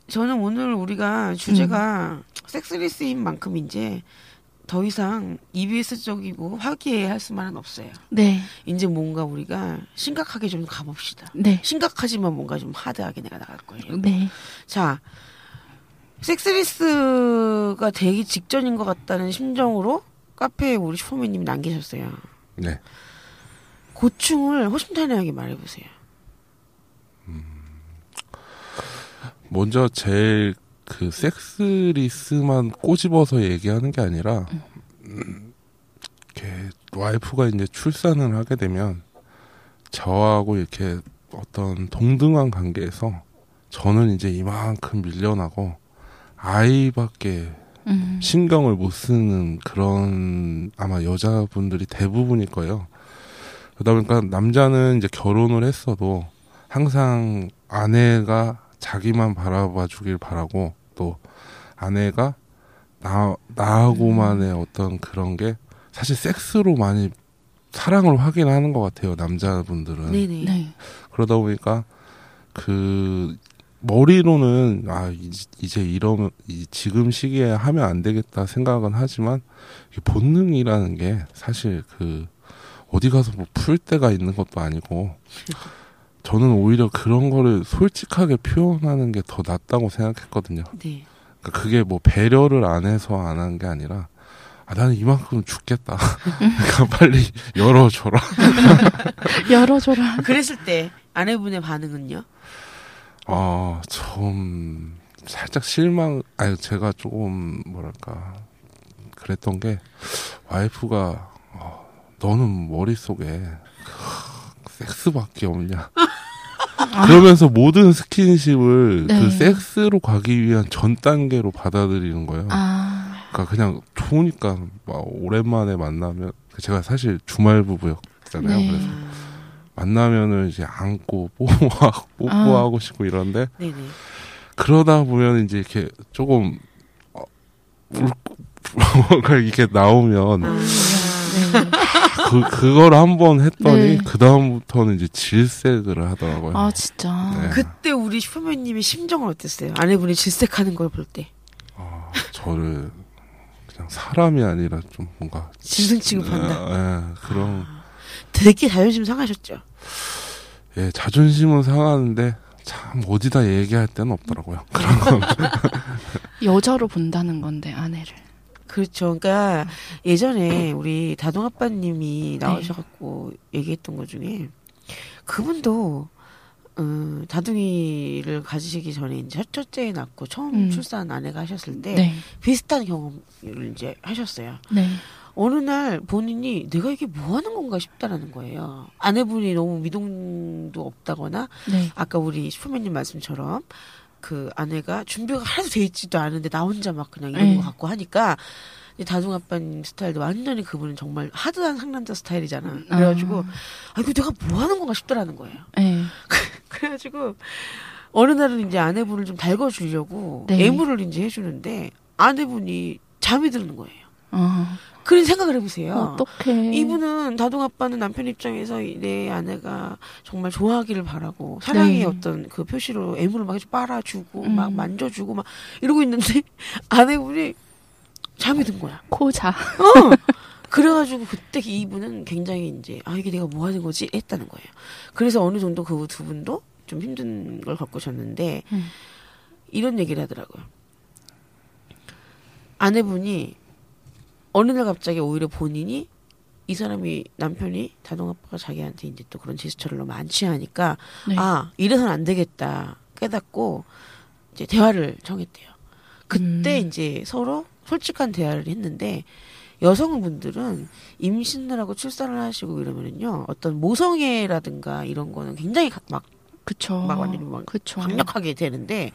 저는 오늘 우리가 주제가 음. 섹스리스인 만큼 이제 더 이상 이비에스적이고 화기애애할 수만은 없어요. 네. 이제 뭔가 우리가 심각하게 좀 가봅시다. 네. 심각하지만 뭔가 좀 하드하게 내가 나갈 거예요. 네. 자 섹스리스가 되기 직전인 것 같다는 심정으로 카페에 우리 슈퍼맨님이 남기셨어요. 네. 고충을 호심탄회하게 말해보세요. 음, 먼저 제일 그 섹스리스만 꼬집어서 얘기하는 게 아니라 음, 이렇게 와이프가 이제 출산을 하게 되면 저하고 이렇게 어떤 동등한 관계에서 저는 이제 이만큼 밀려나고 아이밖에 음. 신경을 못 쓰는 그런 아마 여자분들이 대부분일 거예요. 그러다 보니까 남자는 이제 결혼을 했어도 항상 아내가 자기만 바라봐 주길 바라고 또 아내가 나, 나하고만의 음. 어떤 그런 게 사실 섹스로 많이 사랑을 확인하는 것 같아요. 남자분들은. 네네. 네. 그러다 보니까 그 머리로는 아 이제 이러면 지금 시기에 하면 안 되겠다 생각은 하지만 본능이라는 게 사실 그 어디 가서 뭐 풀 데가 있는 것도 아니고 저는 오히려 그런 거를 솔직하게 표현하는 게 더 낫다고 생각했거든요. 네. 그러니까 그게 뭐 배려를 안 해서 안 한 게 아니라 아, 나는 이만큼 죽겠다. 그러니까 빨리 열어줘라. 열어줘라. 그랬을 때 아내분의 반응은요? 아, 좀, 살짝 실망, 아니, 제가 조금, 뭐랄까, 그랬던 게, 와이프가, 어, 너는 머릿속에, 섹스밖에 없냐. 아. 그러면서 모든 스킨십을 네. 그 섹스로 가기 위한 전 단계로 받아들이는 거예요. 아. 그러니까 그냥 좋으니까 막 오랜만에 만나면 제가 사실 주말 부부였잖아요. 네. 그래서 만나면은 이제 안고 뽀뽀하고, 뽀뽀하고 아. 싶고 이런데 네네. 그러다 보면 이제 이렇게 조금 어, 울, 뭔가 이렇게 나오면. 아. 그, 그걸 한번 했더니, 네. 그다음부터는 이제 질색을 하더라고요. 아, 진짜. 네. 그때 우리 슈퍼맨님의 심정은 어땠어요? 아내분이 질색하는 걸 볼 때. 아, 저를 그냥 사람이 아니라 좀 뭔가. 짐승 취급한다. 예, 네, 그런. 아, 되게 자존심 상하셨죠? 예, 자존심은 상하는데, 참, 어디다 얘기할 데는 없더라고요. 그런 건. 여자로 본다는 건데, 아내를. 그렇죠. 그러니까 예전에 우리 다둥아빠님이 나오셔갖고 네. 얘기했던 것 중에 그분도 음, 다둥이를 가지시기 전에 이제 첫째 낳고 처음 음. 출산 아내가 하셨을 때 네. 비슷한 경험을 이제 하셨어요. 네. 어느 날 본인이 내가 이게 뭐 하는 건가 싶다라는 거예요. 아내분이 너무 미동도 없다거나 네. 아까 우리 슈퍼맨님 말씀처럼. 그 아내가 준비가 하나도 돼 있지도 않은데 나 혼자 막 그냥 이런 네. 거 갖고 하니까 다둥아빠님 스타일도 완전히 그분은 정말 하드한 상남자 스타일이잖아. 그래가지고 아 이거 내가 뭐 하는 건가 싶더라는 거예요. 네. 그래가지고 어느 날은 이제 아내분을 좀 달궈주려고 네. 애무를 이제 해주는데 아내분이 잠이 드는 거예요. 어. 그런 생각을 해보세요. 어떡해. 이분은 다둥아빠는 남편 입장에서 내 아내가 정말 좋아하기를 바라고 사랑의 네. 어떤 그 표시로 애무를 막 빨아주고 음. 막 만져주고 막 이러고 있는데 아내분이 잠이 든 거야. 코자. 어. 그래가지고 그때 이분은 굉장히 이제 아 이게 내가 뭐 하는 거지 했다는 거예요. 그래서 어느 정도 그 두 분도 좀 힘든 걸 겪으셨는데 음. 이런 얘기를 하더라고요. 아내분이 어느 날 갑자기 오히려 본인이 이 사람이 남편이 다둥아빠가 자기한테 이제 또 그런 제스처를 너무 안 취하니까 네. 아 이래서는 안 되겠다 깨닫고 이제 대화를 청했대요. 그때 음. 이제 서로 솔직한 대화를 했는데 여성분들은 임신을 하고 출산을 하시고 이러면은요 어떤 모성애라든가 이런 거는 굉장히 막 그쵸 막 완전히 막 그쵸. 강력하게 되는데.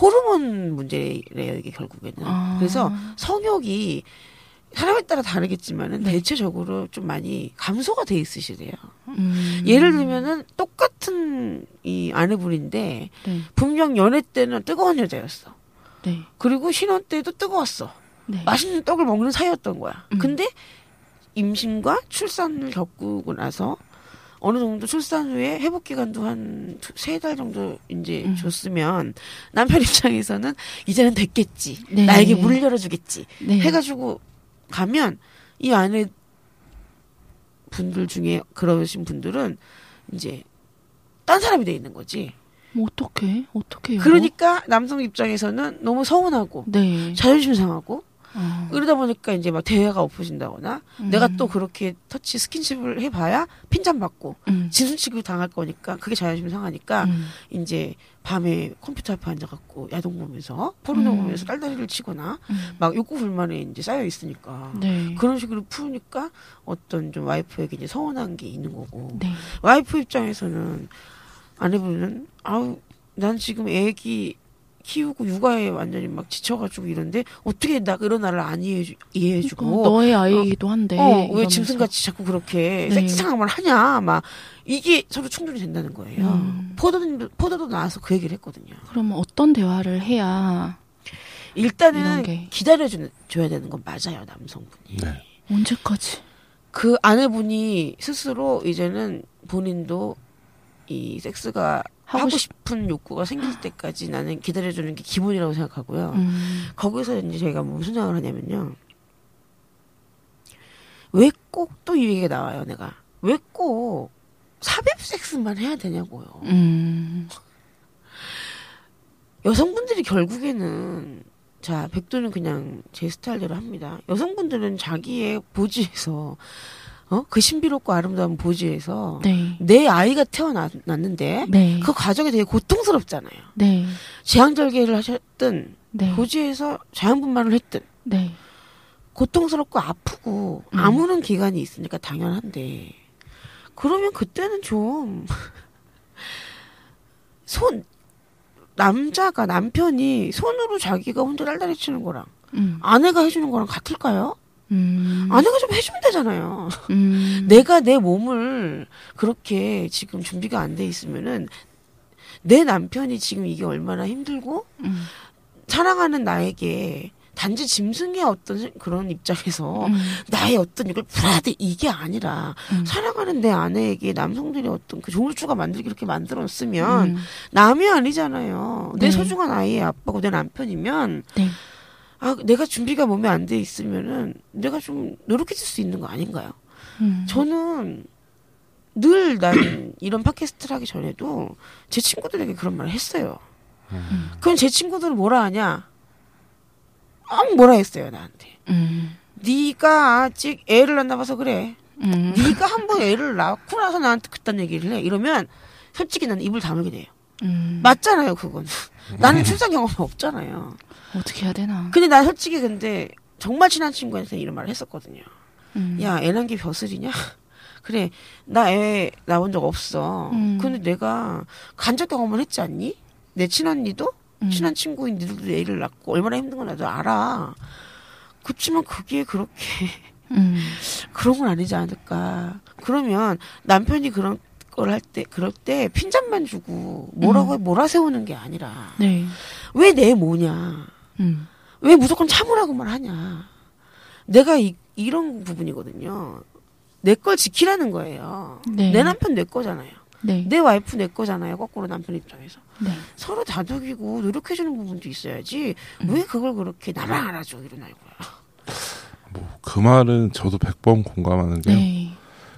호르몬 문제래요 이게 결국에는. 아. 그래서 성욕이 사람에 따라 다르겠지만은 네. 대체적으로 좀 많이 감소가 돼 있으시대요. 음. 예를 들면은 똑같은 이 아내분인데 네. 분명 연애 때는 뜨거운 여자였어. 네. 그리고 신혼 때도 뜨거웠어. 네. 맛있는 떡을 먹는 사이였던 거야. 음. 근데 임신과 출산을 겪고 나서 어느 정도 출산 후에 회복 기간도 한 세 달 정도 이제 음. 줬으면 남편 입장에서는 이제는 됐겠지. 네. 나에게 문을 열어주겠지. 네. 해가지고 가면 이 아내 분들 중에 그러신 분들은 이제 딴 사람이 돼 있는 거지. 뭐 어떡해? 어떡해요? 그러니까 남성 입장에서는 너무 서운하고 네. 자존심 상하고 어. 그러다 보니까 이제 막 대화가 엎어진다거나 음. 내가 또 그렇게 터치 스킨십을 해봐야 핀잔 받고 음. 진순치고 당할 거니까 그게 자존심 상하니까 음. 이제 밤에 컴퓨터 앞에 앉아갖고 야동 보면서 포르노 음. 보면서 딸다리를 치거나 음. 막 욕구 불만에 이제 쌓여 있으니까 네. 그런 식으로 푸니까 어떤 좀 와이프에게 이제 서운한 게 있는 거고 네. 와이프 입장에서는 아내분은 아우 난 지금 애기 키우고 육아에 완전히 막 지쳐가지고 이런데 어떻게 나 그런 나를 안 이해해주, 이해해주고 그러니까 너의 아이이기도 한데 어, 어, 왜 짐승같이 자꾸 그렇게 네. 섹스 상황만 하냐 막 이게 서로 충돌이 된다는 거예요. 음. 포도도, 포도도 나와서 그 얘기를 했거든요. 그러면 어떤 대화를 해야 일단은 기다려줘야 되는 건 맞아요. 남성분이 네. 언제까지 그 아내분이 스스로 이제는 본인도 이 섹스가 하고, 하고 싶은 욕구가 생길 때까지 나는 기다려주는 게 기본이라고 생각하고요. 음. 거기서 이제 저희가 무슨 생각을 하냐면요. 왜 꼭 또 이 얘기가 나와요, 내가. 왜 꼭 삽입 섹스만 해야 되냐고요. 음. 여성분들이 결국에는 자, 백도는 그냥 제 스타일대로 합니다. 여성분들은 자기의 보지에서 어? 그 신비롭고 아름다운 보지에서 네. 내 아이가 태어났는데 네. 그 과정이 되게 고통스럽잖아요. 네. 제왕절개를 하셨든 네. 보지에서 자연분만을 했든 네. 고통스럽고 아프고 음. 아무런 기간이 있으니까 당연한데 그러면 그때는 좀 손 남자가 남편이 손으로 자기가 혼자 딸딸이 치는 거랑 음. 아내가 해주는 거랑 같을까요? 음. 아내가 좀 해주면 되잖아요. 음. 내가 내 몸을 그렇게 지금 준비가 안 돼 있으면은 내 남편이 지금 이게 얼마나 힘들고 음. 사랑하는 나에게 단지 짐승의 어떤 그런 입장에서 음. 나의 어떤 이걸 풀어야 돼 이게 아니라 음. 사랑하는 내 아내에게 남성들이 어떤 그 조울주가 만들기 이렇게 만들었으면 음. 남이 아니잖아요. 네. 내 소중한 아이의 아빠고 내 남편이면 네. 아 내가 준비가 몸에 안 돼 있으면은 내가 좀 노력해줄 수 있는 거 아닌가요? 음. 저는 늘 난 이런 팟캐스트를 하기 전에도 제 친구들에게 그런 말을 했어요. 음. 그럼 제 친구들은 뭐라 하냐? 엉 뭐라 했어요 나한테. 음. 네가 아직 애를 낳나 봐서 그래. 음. 네가 한번 애를 낳고 나서 나한테 그딴 얘기를 해. 이러면 솔직히 나는 입을 다물게 돼요. 음. 맞잖아요 그건. 나는 출산 경험 없잖아요. 어떻게 해야 되나. 근데 난 솔직히 근데 정말 친한 친구한테 이런 말을 했었거든요. 음. 야 애 낳은 게 벼슬이냐? 그래 나 애 낳은 적 없어. 음. 근데 내가 간접 경험을 했지 않니? 내 친언니도? 음. 친한 친구인 니들도 애를 낳고 얼마나 힘든 건 나도 알아. 그렇지만 그게 그렇게 음. 그런 건 아니지 않을까. 그러면 남편이 그런 걸 할 때 그럴 때 핀잔만 주고 뭐라고 음. 몰아세우는 게 아니라 네. 왜 내 뭐냐 음. 왜 무조건 참으라고만 하냐. 내가 이, 이런 부분이거든요. 내 걸 지키라는 거예요. 네. 내 남편 내 거잖아요. 네. 내 와이프 내 거잖아요. 거꾸로 남편 입장에서. 네. 서로 다독이고 노력해주는 부분도 있어야지 음. 왜 그걸 그렇게 나만 알아줘 이런 아이고야. 뭐 그 말은 저도 백번 공감하는 게요. 네.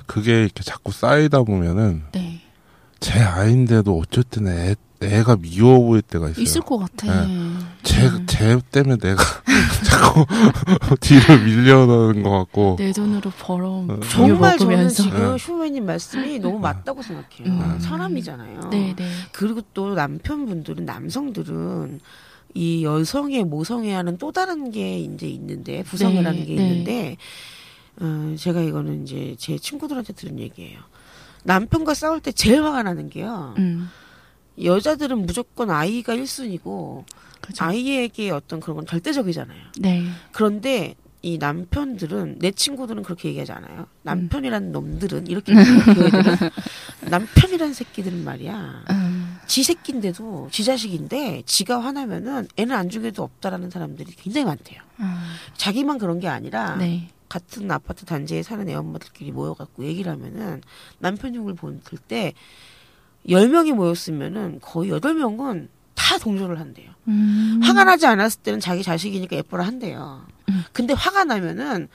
그게 이렇게 자꾸 쌓이다 보면은 네. 제 아이인데도 어쩔 때는 애, 애가 미워 보일 때가 있어요. 있을 것 같아. 네. 쟤, 음. 쟤 때문에 내가 자꾸 뒤로 밀려나는 것 같고. 내 돈으로 벌어. 정말 저는 지금 슈퍼맨님 말씀이 너무 맞다고 생각해요. 음. 사람이잖아요. 네네. 그리고 또 남편분들은, 남성들은 이 여성의 모성애하는 또 다른 게 이제 있는데, 부성애라는 네, 게 있는데, 네. 어, 제가 이거는 이제 제 친구들한테 들은 얘기예요. 남편과 싸울 때 제일 화가 나는 게요. 음. 여자들은 무조건 아이가 일순위고, 그죠. 아이에게 어떤 그런 건 절대적이잖아요. 네. 그런데 이 남편들은, 내 친구들은 그렇게 얘기하지 않아요. 남편이라는 음. 놈들은, 이렇게 얘기하는 남편이라는 새끼들은 말이야. 음. 지 새끼인데도, 지 자식인데, 지가 화나면은 애는 안 죽여도 없다라는 사람들이 굉장히 많대요. 음. 자기만 그런 게 아니라, 네. 같은 아파트 단지에 사는 애 엄마들끼리 모여갖고 얘기를 하면은 남편 욕을 볼 때, 열 명이 모였으면은 거의 여덟 명은 다 동조를 한대요. 음. 화가 나지 않았을 때는 자기 자식이니까 예뻐라 한대요. 음. 근데 화가 나면은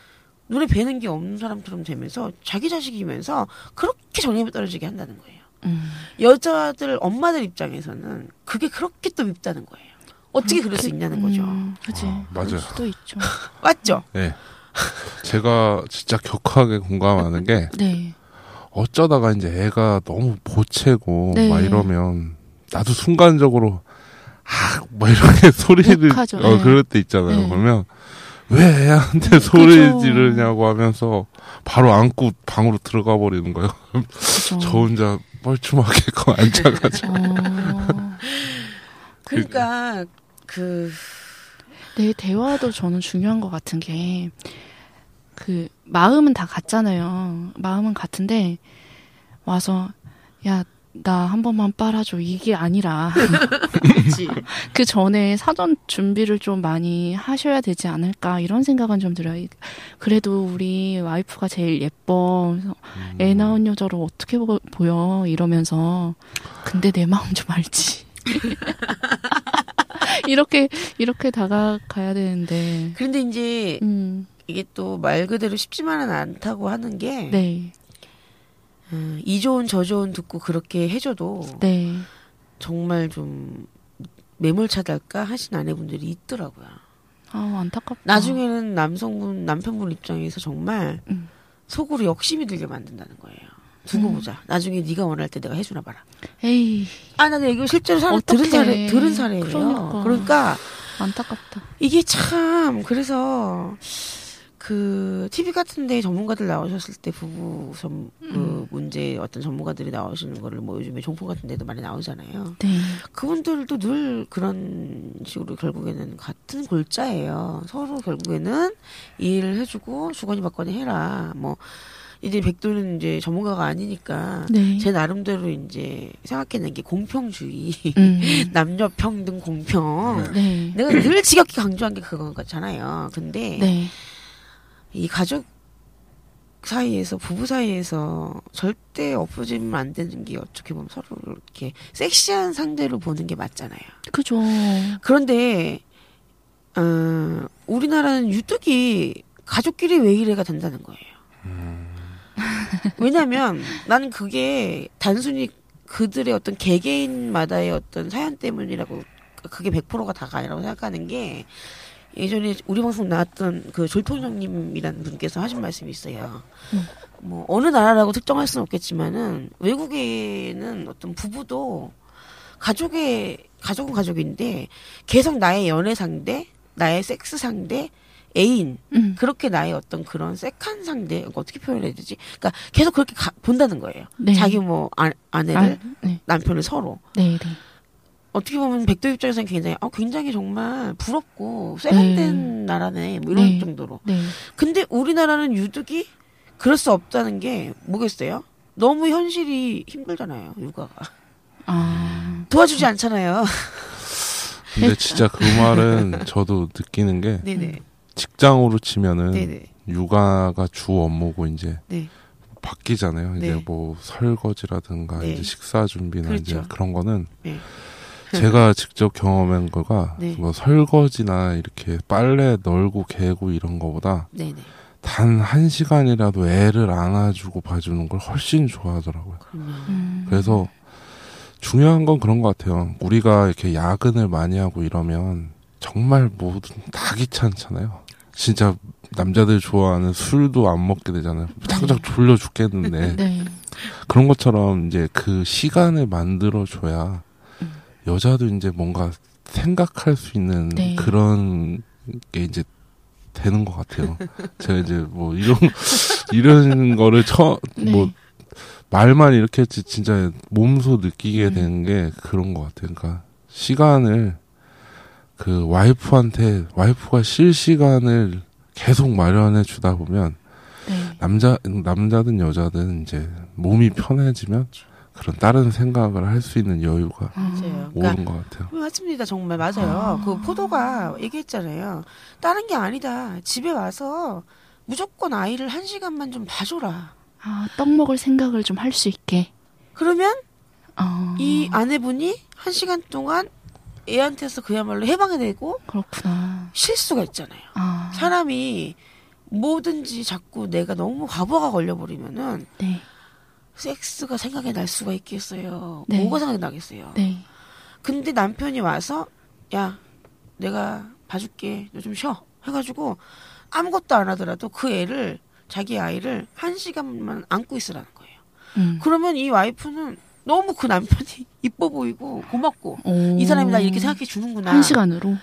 눈에 뵈는 게 없는 사람처럼 되면서 자기 자식이면서 그렇게 정념에 떨어지게 한다는 거예요. 음. 여자들, 엄마들 입장에서는 그게 그렇게 또 밉다는 거예요. 어떻게 음. 그럴 수 있냐는 거죠. 음. 그치. 아, 맞아요. 수도 있죠. 맞죠? 네. 제가 진짜 격하게 공감하는 게 네. 어쩌다가 이제 애가 너무 보채고 네. 막 이러면 나도 순간적으로 아, 뭐 이렇게 소리를 욕하죠. 어 네. 그럴 때 있잖아요. 네. 그러면 왜 애한테 네, 소리를 지르냐고 하면서 바로 안고 방으로 들어가 버리는 거예요. 저 혼자 뻘쭘하게 거 앉아가지고. 어... 그러니까 그 내 대화도 저는 중요한 것 같은 게 그 마음은 다 같잖아요. 마음은 같은데 와서 야. 나 한 번만 빨아줘 이게 아니라 그 전에 사전 준비를 좀 많이 하셔야 되지 않을까 이런 생각은 좀 들어요. 그래도 우리 와이프가 제일 예뻐. 음. 애 낳은 여자를 어떻게 보, 보여 이러면서 근데 내 마음 좀 알지. 이렇게 이렇게 다가가야 되는데 그런데 이제 음. 이게 또 말 그대로 쉽지만은 않다고 하는 게 네. 이 좋은 저 좋은 듣고 그렇게 해줘도 네. 정말 좀 매몰차달까 하신 아내분들이 있더라고요. 아 안타깝다. 나중에는 남성분 남편분 입장에서 정말 음. 속으로 욕심이 들게 만든다는 거예요. 두고 음. 보자. 나중에 네가 원할 때 내가 해주나 봐라. 에이. 아 나는 이거 실제로 사례, 들은 사례 들은 사례예요. 그러니까. 그러니까 안타깝다. 이게 참 그래서. 그 티비 같은데 전문가들 나오셨을 때 부부 전, 그 문제 어떤 전문가들이 나오시는 거를 뭐 요즘에 종포 같은 데도 많이 나오잖아요. 네. 그분들도 늘 그런 식으로 결국에는 같은 골자예요. 서로 결국에는 일을 해주고 주거니 받거니 해라. 뭐 이제 백도는 이제 전문가가 아니니까 네. 제 나름대로 이제 생각해낸 게 공평주의, 음. 남녀 평등 공평. 네. 내가 늘 지겹게 강조한 게 그거 같잖아요. 근데 네. 이 가족 사이에서 부부 사이에서 절대 엎어지면 안 되는 게 어떻게 보면 서로 이렇게 섹시한 상대로 보는 게 맞잖아요. 그죠. 그런데 어, 우리나라는 유독이 가족끼리 왜 이래가 된다는 거예요. 음. 왜냐면 나는 그게 단순히 그들의 어떤 개개인마다의 어떤 사연 때문이라고 그게 백 퍼센트가 다가 아니라고 생각하는 게 예전에 우리 방송 나왔던 그 졸통장님이라는 분께서 하신 말씀이 있어요. 음. 뭐, 어느 나라라고 특정할 수는 없겠지만은, 외국에는 어떤 부부도 가족의, 가족은 가족인데, 계속 나의 연애 상대, 나의 섹스 상대, 애인, 음. 그렇게 나의 어떤 그런 섹한 상대, 어떻게 표현해야 되지? 그러니까 계속 그렇게 가, 본다는 거예요. 네. 자기 뭐, 아, 아내를, 아, 네. 남편을 서로. 네, 네. 어떻게 보면 백도 입장에서는 굉장히 아 굉장히 정말 부럽고 세련된 네. 나라네 뭐 이런 네. 정도로. 네. 근데 우리나라는 유독이 그럴 수 없다는 게 뭐겠어요? 너무 현실이 힘들잖아요. 육아가 아... 도와주지 않잖아요. 근데 진짜 그 말은 저도 느끼는 게 네네. 직장으로 치면은 네네. 육아가 주 업무고 이제. 네. 바뀌잖아요. 이제 네. 뭐 설거지라든가 네. 이제 식사 준비나 그렇죠. 이제 그런 거는 네. 제가 직접 경험한 거가 네. 뭐 설거지나 이렇게 빨래 널고 개고 이런 거보다 네. 단 한 시간이라도 애를 안아주고 봐주는 걸 훨씬 좋아하더라고요. 음. 그래서 중요한 건 그런 것 같아요. 우리가 이렇게 야근을 많이 하고 이러면 정말 모든 다 귀찮잖아요. 진짜 남자들 좋아하는 술도 안 먹게 되잖아요. 당장 졸려 죽겠는데 네. 그런 것처럼 이제 그 시간을 만들어줘야 음. 여자도 이제 뭔가 생각할 수 있는 네. 그런 게 이제 되는 것 같아요. 제가 이제 뭐 이런 이런 거를 처 뭐 네. 말만 이렇게 했지 진짜 몸소 느끼게 음. 되는 게 그런 것 같아요. 그러니까 시간을 그 와이프한테 와이프가 쉴 시간을 계속 마련해 주다 보면 네. 남자 남자든 여자든 이제 몸이 편해지면 그런 다른 생각을 할 수 있는 여유가 맞아요. 오는 그러니까, 것 같아요. 맞습니다, 정말 맞아요. 아. 그 포도가 얘기했잖아요. 다른 게 아니다. 집에 와서 무조건 아이를 한 시간만 좀 봐줘라. 아, 떡 먹을 생각을 좀 할 수 있게. 그러면 아. 이 아내분이 한 시간 동안 애한테서 그야말로 해방이 되고 그렇구나. 실수가 있잖아요. 아. 사람이 뭐든지 자꾸 내가 너무 과부하가 걸려버리면은 네. 섹스가 생각이 날 수가 있겠어요. 네. 뭐가 생각이 나겠어요. 네. 근데 남편이 와서 야 내가 봐줄게 너 좀 쉬어 해가지고 아무것도 안 하더라도 그 애를 자기 아이를 한 시간만 안고 있으라는 거예요. 음. 그러면 이 와이프는 너무 그 남편이 이뻐 보이고 고맙고 오. 이 사람이 나 이렇게 생각해 주는구나. 한 시간으로?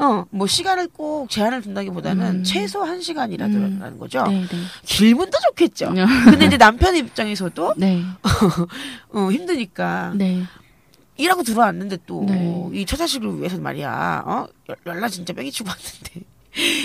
어, 뭐 시간을 꼭 제한을 둔다기보다는 음. 최소 한 시간이라는 음. 거죠. 네네. 길면 더 좋겠죠. 근데 이제 남편 입장에서도 네. 어, 힘드니까 네. 일하고 들어왔는데 또 이 처자식을 네. 위해서 말이야. 어? 열나 진짜 뺑이치고 왔는데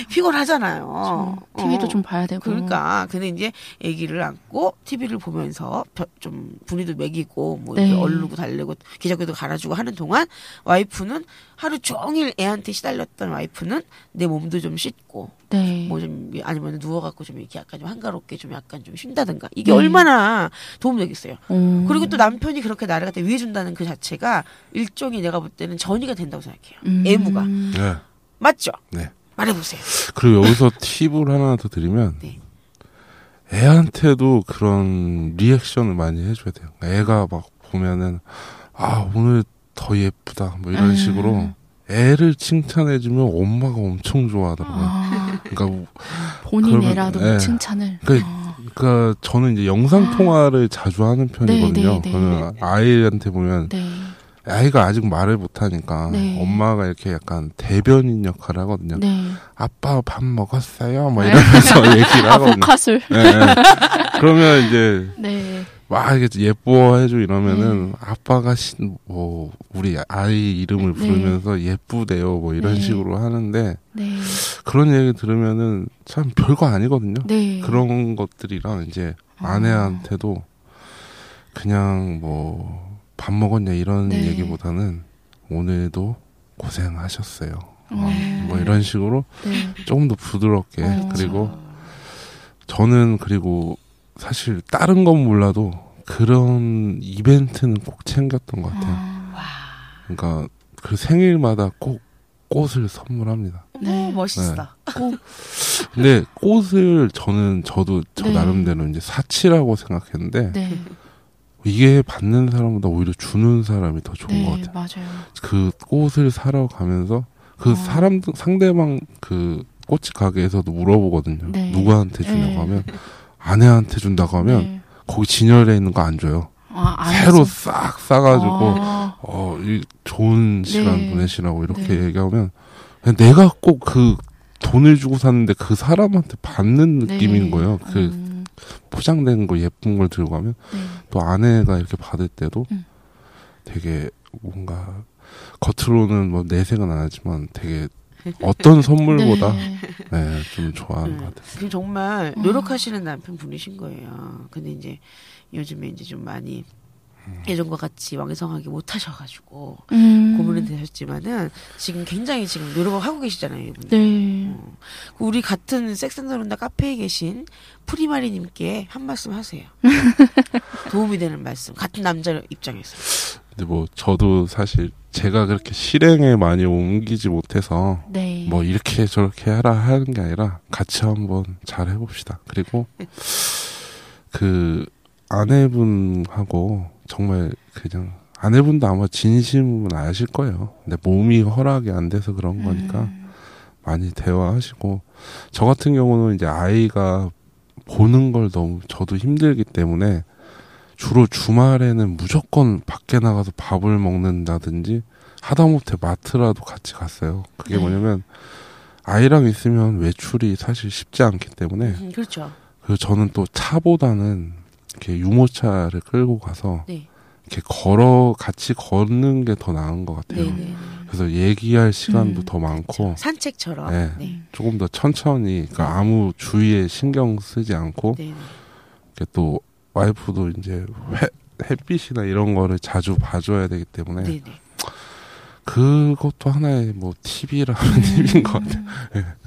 피곤하잖아요. 티비도 어. 좀 봐야 되고. 그러니까. 근데 이제 아기를 안고 티비를 보면서 좀 분위도 먹이고 뭐 네. 얼르고 달래고 기저귀도 갈아주고 하는 동안 와이프는 하루 종일 애한테 시달렸던 와이프는 내 몸도 좀 씻고 네. 뭐 좀 아니면 누워갖고 좀 이렇게 약간 좀 한가롭게 좀 약간 좀 쉰다든가 이게 네. 얼마나 도움 되겠어요. 음. 그리고 또 남편이 그렇게 나를 갖다 위해준다는 그 자체가 일종의 내가 볼 때는 전이가 된다고 생각해요. 음. 애무가. 네. 맞죠? 네. 말해보세요. 그리고 여기서 팁을 하나 더 드리면 네. 애한테도 그런 리액션을 많이 해줘야 돼요. 애가 막 보면은 아 오늘 더 예쁘다 뭐 이런 음. 식으로 애를 칭찬해주면 엄마가 엄청 좋아하더라고요. 아. 그러니까 본인 애라도 네. 칭찬을. 그러니까, 아. 그러니까 저는 이제 영상 통화를 자주 하는 편이거든요. 네, 네, 네, 그러면 네. 아이한테 보면. 네. 아이가 아직 말을 못하니까 네. 엄마가 이렇게 약간 대변인 역할을 하거든요. 네. 아빠 밥 먹었어요? 막 이러면서 얘기를 하거든요. 아, 복화술. 네. 그러면 이제 네. 막 이렇게 예뻐해줘 이러면은 네. 아빠가 신, 뭐 우리 아이 이름을 부르면서 네. 예쁘대요 뭐 이런 네. 식으로 하는데 네. 그런 얘기 들으면은 참 별거 아니거든요. 네. 그런 것들이랑 이제 아내한테도 그냥 뭐 밥 먹었냐 이런 네. 얘기보다는 오늘도 고생하셨어요. 네. 어, 뭐 이런 식으로 네. 조금 더 부드럽게 어, 그리고 저는 그리고 사실 다른 건 몰라도 그런 이벤트는 꼭 챙겼던 것 같아요. 와. 그러니까 그 생일마다 꼭 꽃을 선물합니다. 네, 멋있다. 네. 꽃. 근데 꽃을 저는 저도 저 네. 나름대로 이제 사치라고 생각했는데 네. 이게 받는 사람보다 오히려 주는 사람이 더 좋은 네, 것 같아요. 맞아요. 그 꽃을 사러 가면서 그 어. 사람 상대방 그 꽃집 가게에서도 물어보거든요. 네. 누구한테 주냐고 네. 하면. 아내한테 준다고 하면 네. 거기 진열에 있는 거 안 줘요. 아, 새로 싹 싸가지고 아. 어, 이 좋은 시간 네. 보내시라고 이렇게 네. 얘기하면 그냥 내가 꼭 그 돈을 주고 샀는데 그 사람한테 받는 느낌인 네. 거예요. 그 음. 포장된 거 예쁜 걸 들고 가면 네. 또 아내가 이렇게 받을 때도 음. 되게 뭔가 겉으로는 뭐 내색은 안 하지만 되게 어떤 선물보다 네. 네, 좀 좋아하는 네. 것 같아요. 정말 노력하시는 남편분이신 거예요. 근데 이제 요즘에 이제 좀 많이 예전과 같이 왕성하게 못 하셔가지고 음. 고문은 되셨지만은 지금 굉장히 지금 노력을 하고 계시잖아요, 이분들. 네. 어. 우리 같은 섹스앤더룬다 카페에 계신 프리마리님께 한 말씀 하세요. 도움이 되는 말씀. 같은 남자 입장에서. 근데 뭐 저도 사실 제가 그렇게 실행에 많이 옮기지 못해서 네. 뭐 이렇게 저렇게 하라 하는 게 아니라 같이 한번 잘 해봅시다. 그리고 그 아내분하고 정말 그냥 아내분도 아마 진심은 아실 거예요. 근데 몸이 허락이 안 돼서 그런 거니까 많이 대화하시고 저 같은 경우는 이제 아이가 보는 걸 너무 저도 힘들기 때문에 주로 주말에는 무조건 밖에 나가서 밥을 먹는다든지 하다못해 마트라도 같이 갔어요. 그게 네. 뭐냐면 아이랑 있으면 외출이 사실 쉽지 않기 때문에 음, 그렇죠. 그래서 저는 또 차보다는 이렇게 유모차를 끌고 가서 네. 이렇게 걸어 같이 걷는 게 더 나은 것 같아요. 네네. 그래서 얘기할 시간도 음, 더 많고 그렇죠. 산책처럼 네. 네. 조금 더 천천히 그러니까 아무 주위에 신경 쓰지 않고 네네. 이렇게 또 와이프도 이제 해, 햇빛이나 이런 거를 자주 봐줘야 되기 때문에 네네. 그것도 하나의 뭐 팁이라는 팁인 것 같아요.